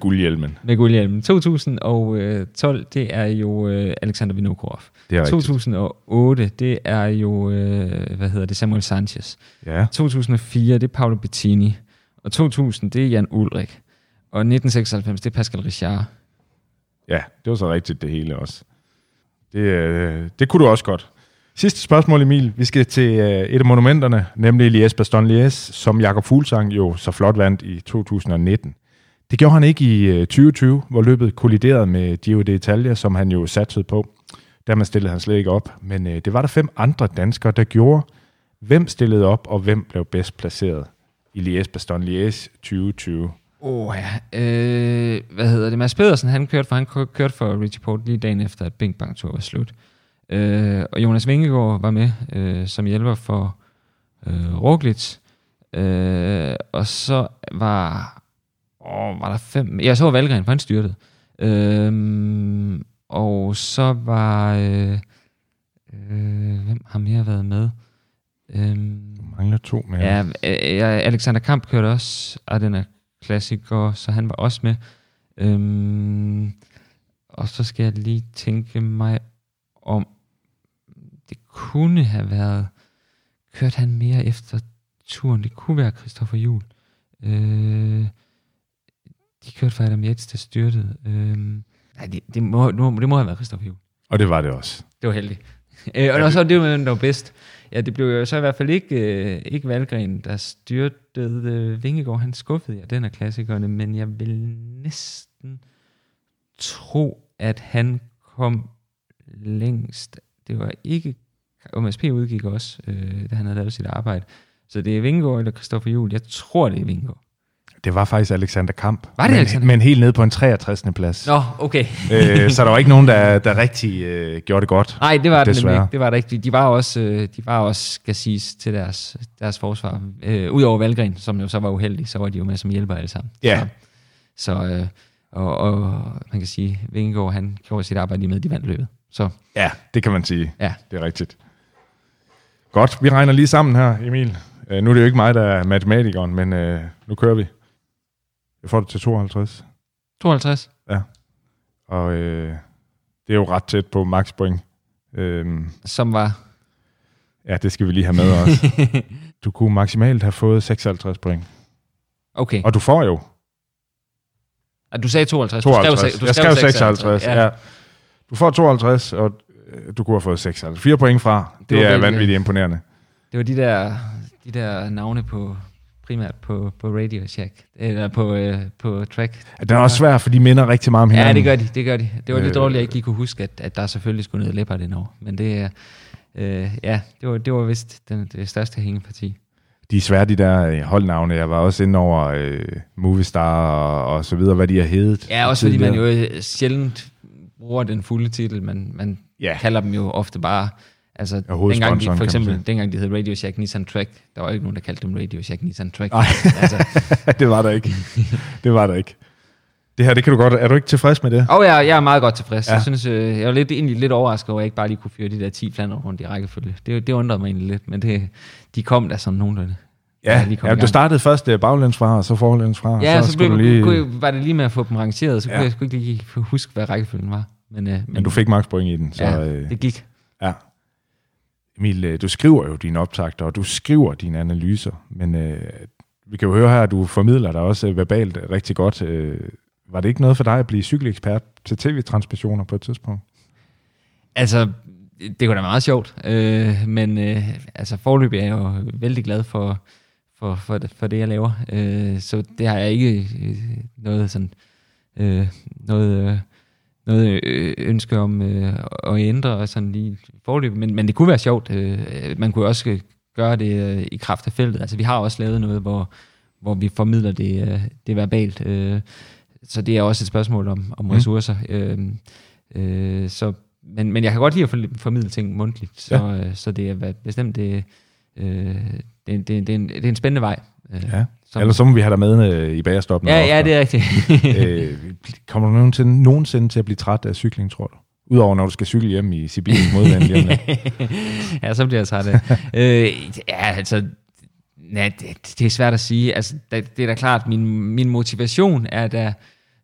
guldhjelmen. 2012 det er jo Alexander Vinokurov. 2008 det er jo Samuel Sanchez. Ja. 2004 det er Paolo Bettini, og 2000 det er Jan Ullrich. Og 1996 det er Pascal Richard. Ja, det var så rigtigt det hele også. Det kunne du også godt. Sidste spørgsmål, Emil. Vi skal til et af monumenterne, nemlig Liège-Bastogne-Liège, som Jakob Fuglsang jo så flot vandt i 2019. Det gjorde han ikke i 2020, hvor løbet kolliderede med Giro d'Italia, som han jo satsede på. Dermed stillede han slet ikke op, men det var der 5 andre danskere, der gjorde. Hvem stillede op, og hvem blev bedst placeret i Liège-Bastogne-Liège 2020? Mads Pedersen, han kørte for Richie Port lige dagen efter, at Bing Bang Tour var slut. Og Jonas Vingegaard var med som hjælper for Roglic, og så var der 5. Ja, så var Valgren, for han styrtede, og så var hvem har mere været med? Du mangler 2 mere. Ja, Alexander Kamp kørte også Ardenner Classic, og så han var også med. Og så skal jeg lige tænke mig om. Det kunne have været... Kørte han mere efter turen? Det kunne være Christoffer Hjul. De kørte for Adam Yates, der styrtede. Nej, det må have været Christoffer Hjul. Og det var det også. Det var heldigt. Og så det var den, der var bedst. Ja, det blev jo så i hvert fald ikke Valgren, der styrtede. Vingegaard, han skuffede den af klassikerne, men jeg vil næsten tro, at han kom længst. Det var ikke... OMSP udgik også, da han havde lavet sit arbejde. Så det er Vingegaard eller Christoffer Hjul. Jeg tror, det er Vingegaard. Det var faktisk Alexander Kamp. Var det Alexander? Men helt nede på en 63. plads. Nå, okay. Så der var ikke nogen, der rigtig gjorde det godt. Nej, det var det ikke. Det var der ikke. De var også, skal siges, til deres forsvar. Udover Valgren, som jo så var uheldig, så var de jo med som hjælper alle sammen. Ja. Så og man kan sige, Vingegaard, han gjorde sit arbejde lige med, de vandt løbet. Så. Ja, det kan man sige. Ja. Det er rigtigt. Godt, vi regner lige sammen her, Emil. Nu er det jo ikke mig, der er matematikeren, men nu kører vi. Jeg får det til 52. 52? Ja. Og det er jo ret tæt på makspoint. Som var? Ja, det skal vi lige have med også. Du kunne maksimalt have fået 56 point. Okay. Og du får jo. Du sagde 52. 52. Jeg skrev 56. Ja. Du får 52, og du kunne have fået 56. 4 point fra. Det er vanvittigt imponerende. Det var de der navne på... primært på Radio Shack, eller på Track. Det er også svært, for de minder rigtig meget om hinanden. Ja, det gør de. Det var lidt dårligt, jeg ikke lige kunne huske, at der selvfølgelig skulle ned Leopard ind over. Men det, det var vist det største hængeparti. De er svært, de der holdnavne. Jeg var også inde over Movistar og så videre, hvad de har heddet. Ja, også fordi man jo sjældent bruger den fulde titel, man kalder dem jo ofte bare... Altså, dengang de, for eksempel, dengang de hed Radio Shack Nissan Track, der var ikke nogen, der kaldte dem Radio Shack Nissan Track. Nej, altså. Det var der ikke. Det her, det kan du godt... Er du ikke tilfreds med det? Jeg er meget godt tilfreds. Ja. Jeg synes, jeg var egentlig lidt overrasket over, at jeg ikke bare lige kunne fyre de der 10 flander rundt i rækkefølge. Det undrede mig egentlig lidt, men de kom der som nogenlunde. Ja, du startede først baglæns fra, og så forlæns fra. Ja, var det lige med at få dem rangeret, så kunne jeg sgu ikke lige huske, hvad rækkefølgen var. Men du fik makspoint i den, så... Ja, det gik. Ja. Emil, du skriver jo dine optagter, og du skriver dine analyser, men vi kan jo høre her, at du formidler dig også verbalt rigtig godt. Var det ikke noget for dig at blive cykelekspert til tv-transmissioner på et tidspunkt? Altså, det kunne da være meget sjovt, men foreløbig er jeg jo vældig glad for det, jeg laver. Så det har jeg ikke noget sådan... noget ønske om at ændre og sådan lige forløb, men det kunne være sjovt. Man kunne også gøre det i kraft af feltet. Altså vi har også lavet noget, hvor vi formidler det verbalt. Så det er også et spørgsmål om ressourcer. Men jeg kan godt lide at formidle ting mundtligt, så det er bestemt det er en spændende vej. Ja. Eller så må vi have dig med i bagerstoppen. Ja, det er rigtigt. Kommer du nogensinde til at blive træt af cykling, tror du? Udover når du skal cykle hjem i Sibirien modvand hjemme. Ja, så bliver jeg træt af. Det er svært at sige. Altså, det er da klart, min motivation er da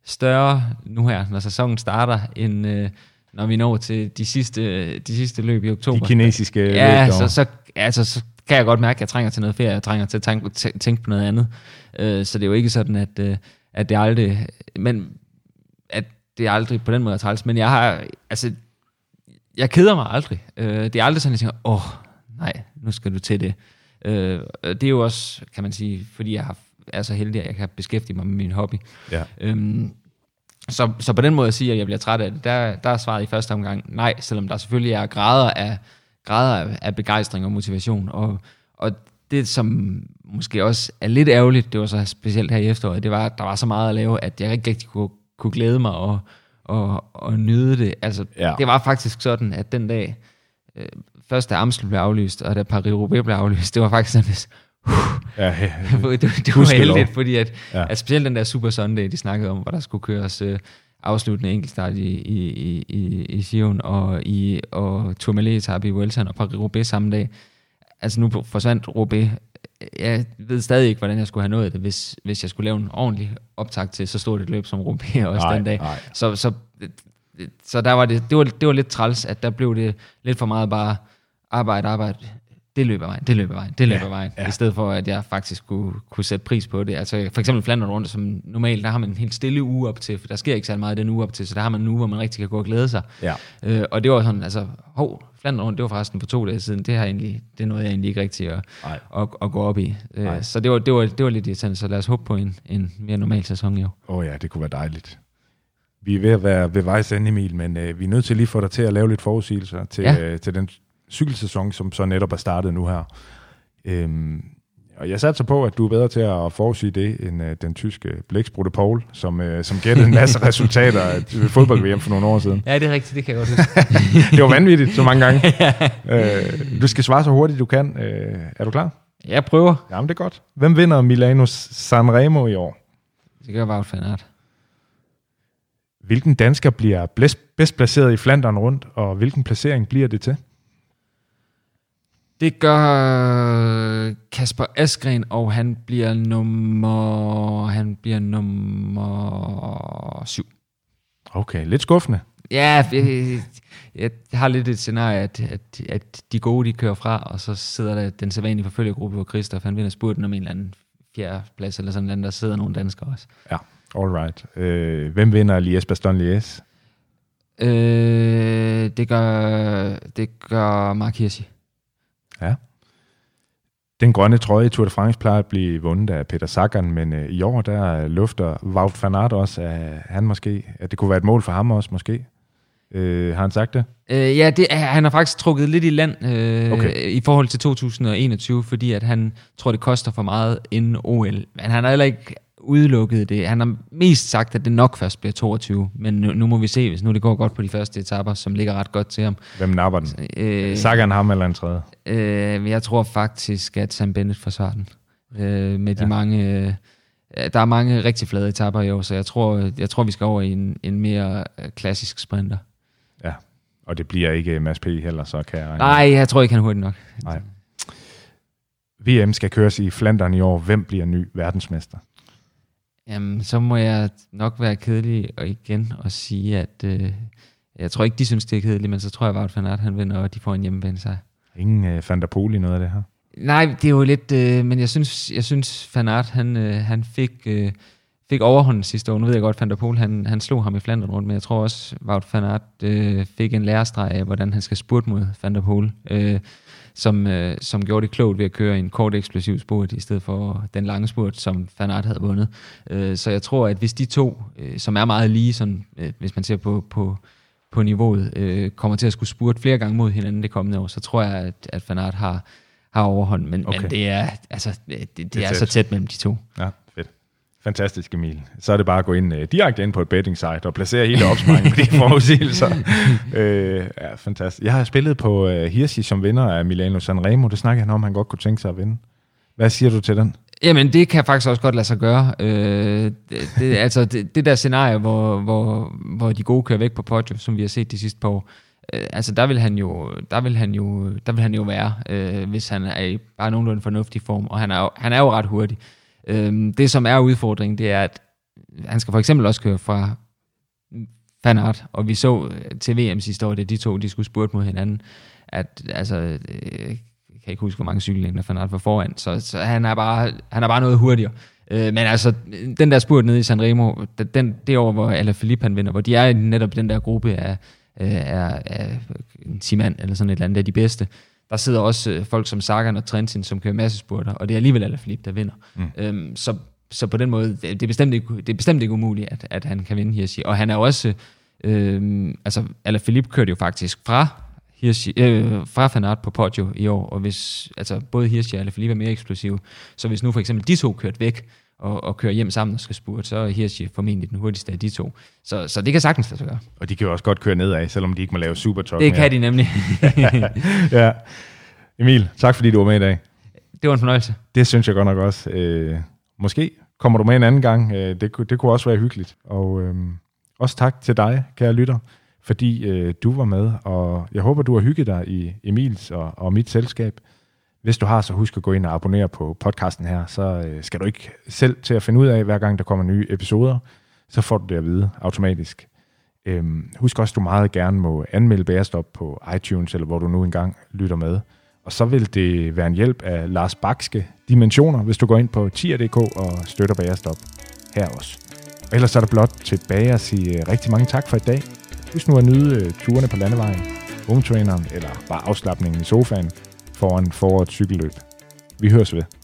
større nu her, når sæsonen starter, end når vi når til de sidste løb i oktober. De kinesiske løb. Ja, så kan jeg godt mærke, at jeg trænger til noget ferie, jeg trænger til at tænke på noget andet. Så det er jo ikke sådan, at det aldrig... Men at det aldrig på den måde er træls. Men jeg har... Altså, jeg keder mig aldrig. Det er aldrig sådan, at jeg tænker, nej, nu skal du til det. Det er jo også, kan man sige, fordi jeg er så heldig, at jeg kan beskæftige mig med min hobby. Ja. Så på den måde at sige, at jeg bliver træt af det, der er svaret i første omgang nej, selvom der selvfølgelig er grader af begejstring og motivation, og det, som måske også er lidt ærgerligt, det var så specielt her i efteråret, det var, at der var så meget at lave, at jeg ikke rigtig kunne glæde mig og nyde det. Altså, Det var faktisk sådan, at den dag, først da Amstel blev aflyst, og da Paris-Roubaix blev aflyst, det var faktisk sådan, det var heldigt, fordi at specielt den der Super Sunday, de snakkede om, hvor der skulle køres... afsluttende enkeltstart i Fusion og Tourmalet-etape i Vueltaen og Paris-Roubaix samme dag. Altså nu forsvandt Roubaix. Jeg ved stadig ikke, hvordan jeg skulle have nået det, hvis jeg skulle lave en ordentlig optakt til så stort et løb som Roubaix også den dag. Så der var det var lidt træls, at der blev det lidt for meget bare arbejde. Det løber vejen. Ja. I stedet for, at jeg faktisk kunne sætte pris på det. Altså for eksempel Flandern rundt, som normalt, der har man en helt stille uge op til, for der sker ikke så meget den uge op til, så der har man en uge, hvor man rigtig kan gå og glæde sig. Ja. Og det var sådan, altså, Flandern rundt, det var forresten på 2 dage siden, det er noget, jeg egentlig ikke rigtig at gå op i. Så det var lidt irriterende, så lad os håbe på en mere normal sæson i år. Åh ja, det kunne være dejligt. vi er ved at være ved vejs ende, Emil, men vi er nødt til lige få dig til at lave lidt forudsigelser til, til den cykelsæson, som så netop er startet nu her. Og jeg satser på, at du er bedre til at forudsige det, end den tyske blæksprutte Poul, som gættede en masse resultater af fodbold-VM for nogle år siden. Ja, det er rigtigt, det kan jeg også. Det var vanvittigt så mange gange. Du skal svare så hurtigt, du kan. Er du klar? Jeg prøver. Jamen, det er godt. Hvem vinder Milano Sanremo i år? Det gør Wout van Aert. Hvilken dansker bliver bedst placeret i Flandern rundt, og hvilken placering bliver det til? Det gør Kasper Asgren, og han bliver nummer 7. Okay, lidt skuffende. Ja, jeg har lidt et scenarie, at de gode, de kører fra, og så sidder der den sædvanlige forfølgegruppe, hvor Kristoff, han vinder spurten om en eller anden fjerdeplads, eller sådan noget, der sidder nogle danskere også. Ja, all right. Hvem vinder Liège Bastogne Liège? Det gør Mark Hirschi. Ja. Den grønne trøje i Tour de France plejer at blive vundet af Peter Sagan, men i år der lufter Wout van Aert også, at han måske, at det kunne være et mål for ham også måske. Har han sagt det? Ja, han har faktisk trukket lidt i land okay. I forhold til 2021, fordi at han tror, det koster for meget inden OL. Men han har heller ikke udelukket det. Han har mest sagt, at det nok først bliver 22, men nu må vi se, hvis nu det går godt på de første etaper, som ligger ret godt til ham. Hvem napper den? Sagan, ham eller en tredje? Jeg tror faktisk, at Sam Bennett forsvarer den. Med de mange... Der er mange rigtig flade etaper i år, så jeg tror vi skal over i en mere klassisk sprinter. Ja, og det bliver ikke Mads P. heller, så kan jeg... Nej, jeg tror ikke, han er hurtigt nok. Nej. VM skal køres i Flandern i år. Hvem bliver ny verdensmester? Jamen, så må jeg nok være kedelig og igen og sige, at jeg tror ikke, de synes, det er kedeligt, men så tror jeg, at Wout van Aert, han vinder, og de får en hjemmebane sejr. Ingen Van der Poel i noget af det her? Nej, det er jo lidt... men jeg synes Van Aert, han fik overhånden sidste år. Nu ved jeg godt, Van der Poel, han slog ham i Flandern rundt, men jeg tror også, Wout van Aert fik en lærestreg af, hvordan han skal spurte mod Van der Poel, som gjorde det klogt ved at køre en kort eksplosiv spurt, i stedet for den lange spurt, som Van Aert havde vundet. Så jeg tror, at hvis de to, som er meget lige, sådan, hvis man ser på niveauet, kommer til at skulle spurte flere gange mod hinanden det kommende år, så tror jeg, at Van Aert har overhånd. Men, okay. Men det er, altså, det er så tæt mellem de to. Ja. Fantastisk, Emil. Så er det bare at gå direkte ind på et betting site og placere hele opsparingen på de forudsigelser. Ja, fantastisk. Jeg har spillet på Hirschi som vinder af Milano Sanremo. Det snakker han om, han godt kunne tænke sig at vinde. Hvad siger du til den? Jamen, det kan faktisk også godt lade sig gøre. Det der scenarie, hvor de gode kører væk på podium, som vi har set de sidste par år, altså der vil han jo være, hvis han er bare nogenlunde fornuftig form, og han er jo ret hurtig. Det, som er udfordringen, det er, at han skal for eksempel også køre fra Van Aert, og vi så til VM sidste år, det de to, de skulle spurte mod hinanden, at altså, jeg kan ikke huske, hvor mange cykellængder Van Aert var foran, så han er bare noget hurtigere. Men altså, den der spurt nede i Sanremo, det år, hvor Alaphilippe han vinder, hvor de er netop den der gruppe af en 10-mand eller sådan et eller andet, der er de bedste. Der sidder også folk som Sagan og Trentin, som kører massespurter, og det er alligevel Alaphilippe, der vinder. Mm. Så på den måde, det er bestemt ikke umuligt, at han kan vinde Hirschi. Og han er også, altså Alaphilippe kørte jo faktisk fra Van Aert på Poggio i år, og hvis altså både Hirschi og Alaphilippe er mere eksplosive, så hvis nu for eksempel de to kørte væk, og kører hjem sammen og skal spurte, så er Hirschi formentlig den hurtigste af de to. Så det kan sagtens lade sig gøre. Og de kan jo også godt køre nedad, selvom de ikke må lave supertop. Det kan de nemlig. Ja. Emil, tak fordi du var med i dag. Det var en fornøjelse. Det synes jeg godt nok også. Måske kommer du med en anden gang. Det kunne også være hyggeligt. Og også tak til dig, kære lytter, fordi du var med. Og jeg håber, du har hygget dig i Emils og mit selskab. Hvis du har, så husk at gå ind og abonnere på podcasten her, så skal du ikke selv til at finde ud af, hver gang der kommer nye episoder, så får du det at vide automatisk. Husk også, at du meget gerne må anmelde Bærestop på iTunes, eller hvor du nu engang lytter med. Og så vil det være en hjælp af Lars Bakske Dimensioner, hvis du går ind på 10er.dk og støtter Bærestop her også. Og ellers er der blot tilbage at sige rigtig mange tak for i dag. Husk nu at nyde turene på landevejen, hometraineren eller bare afslapningen i sofaen, foran forårets cykelløb. Vi høres ved.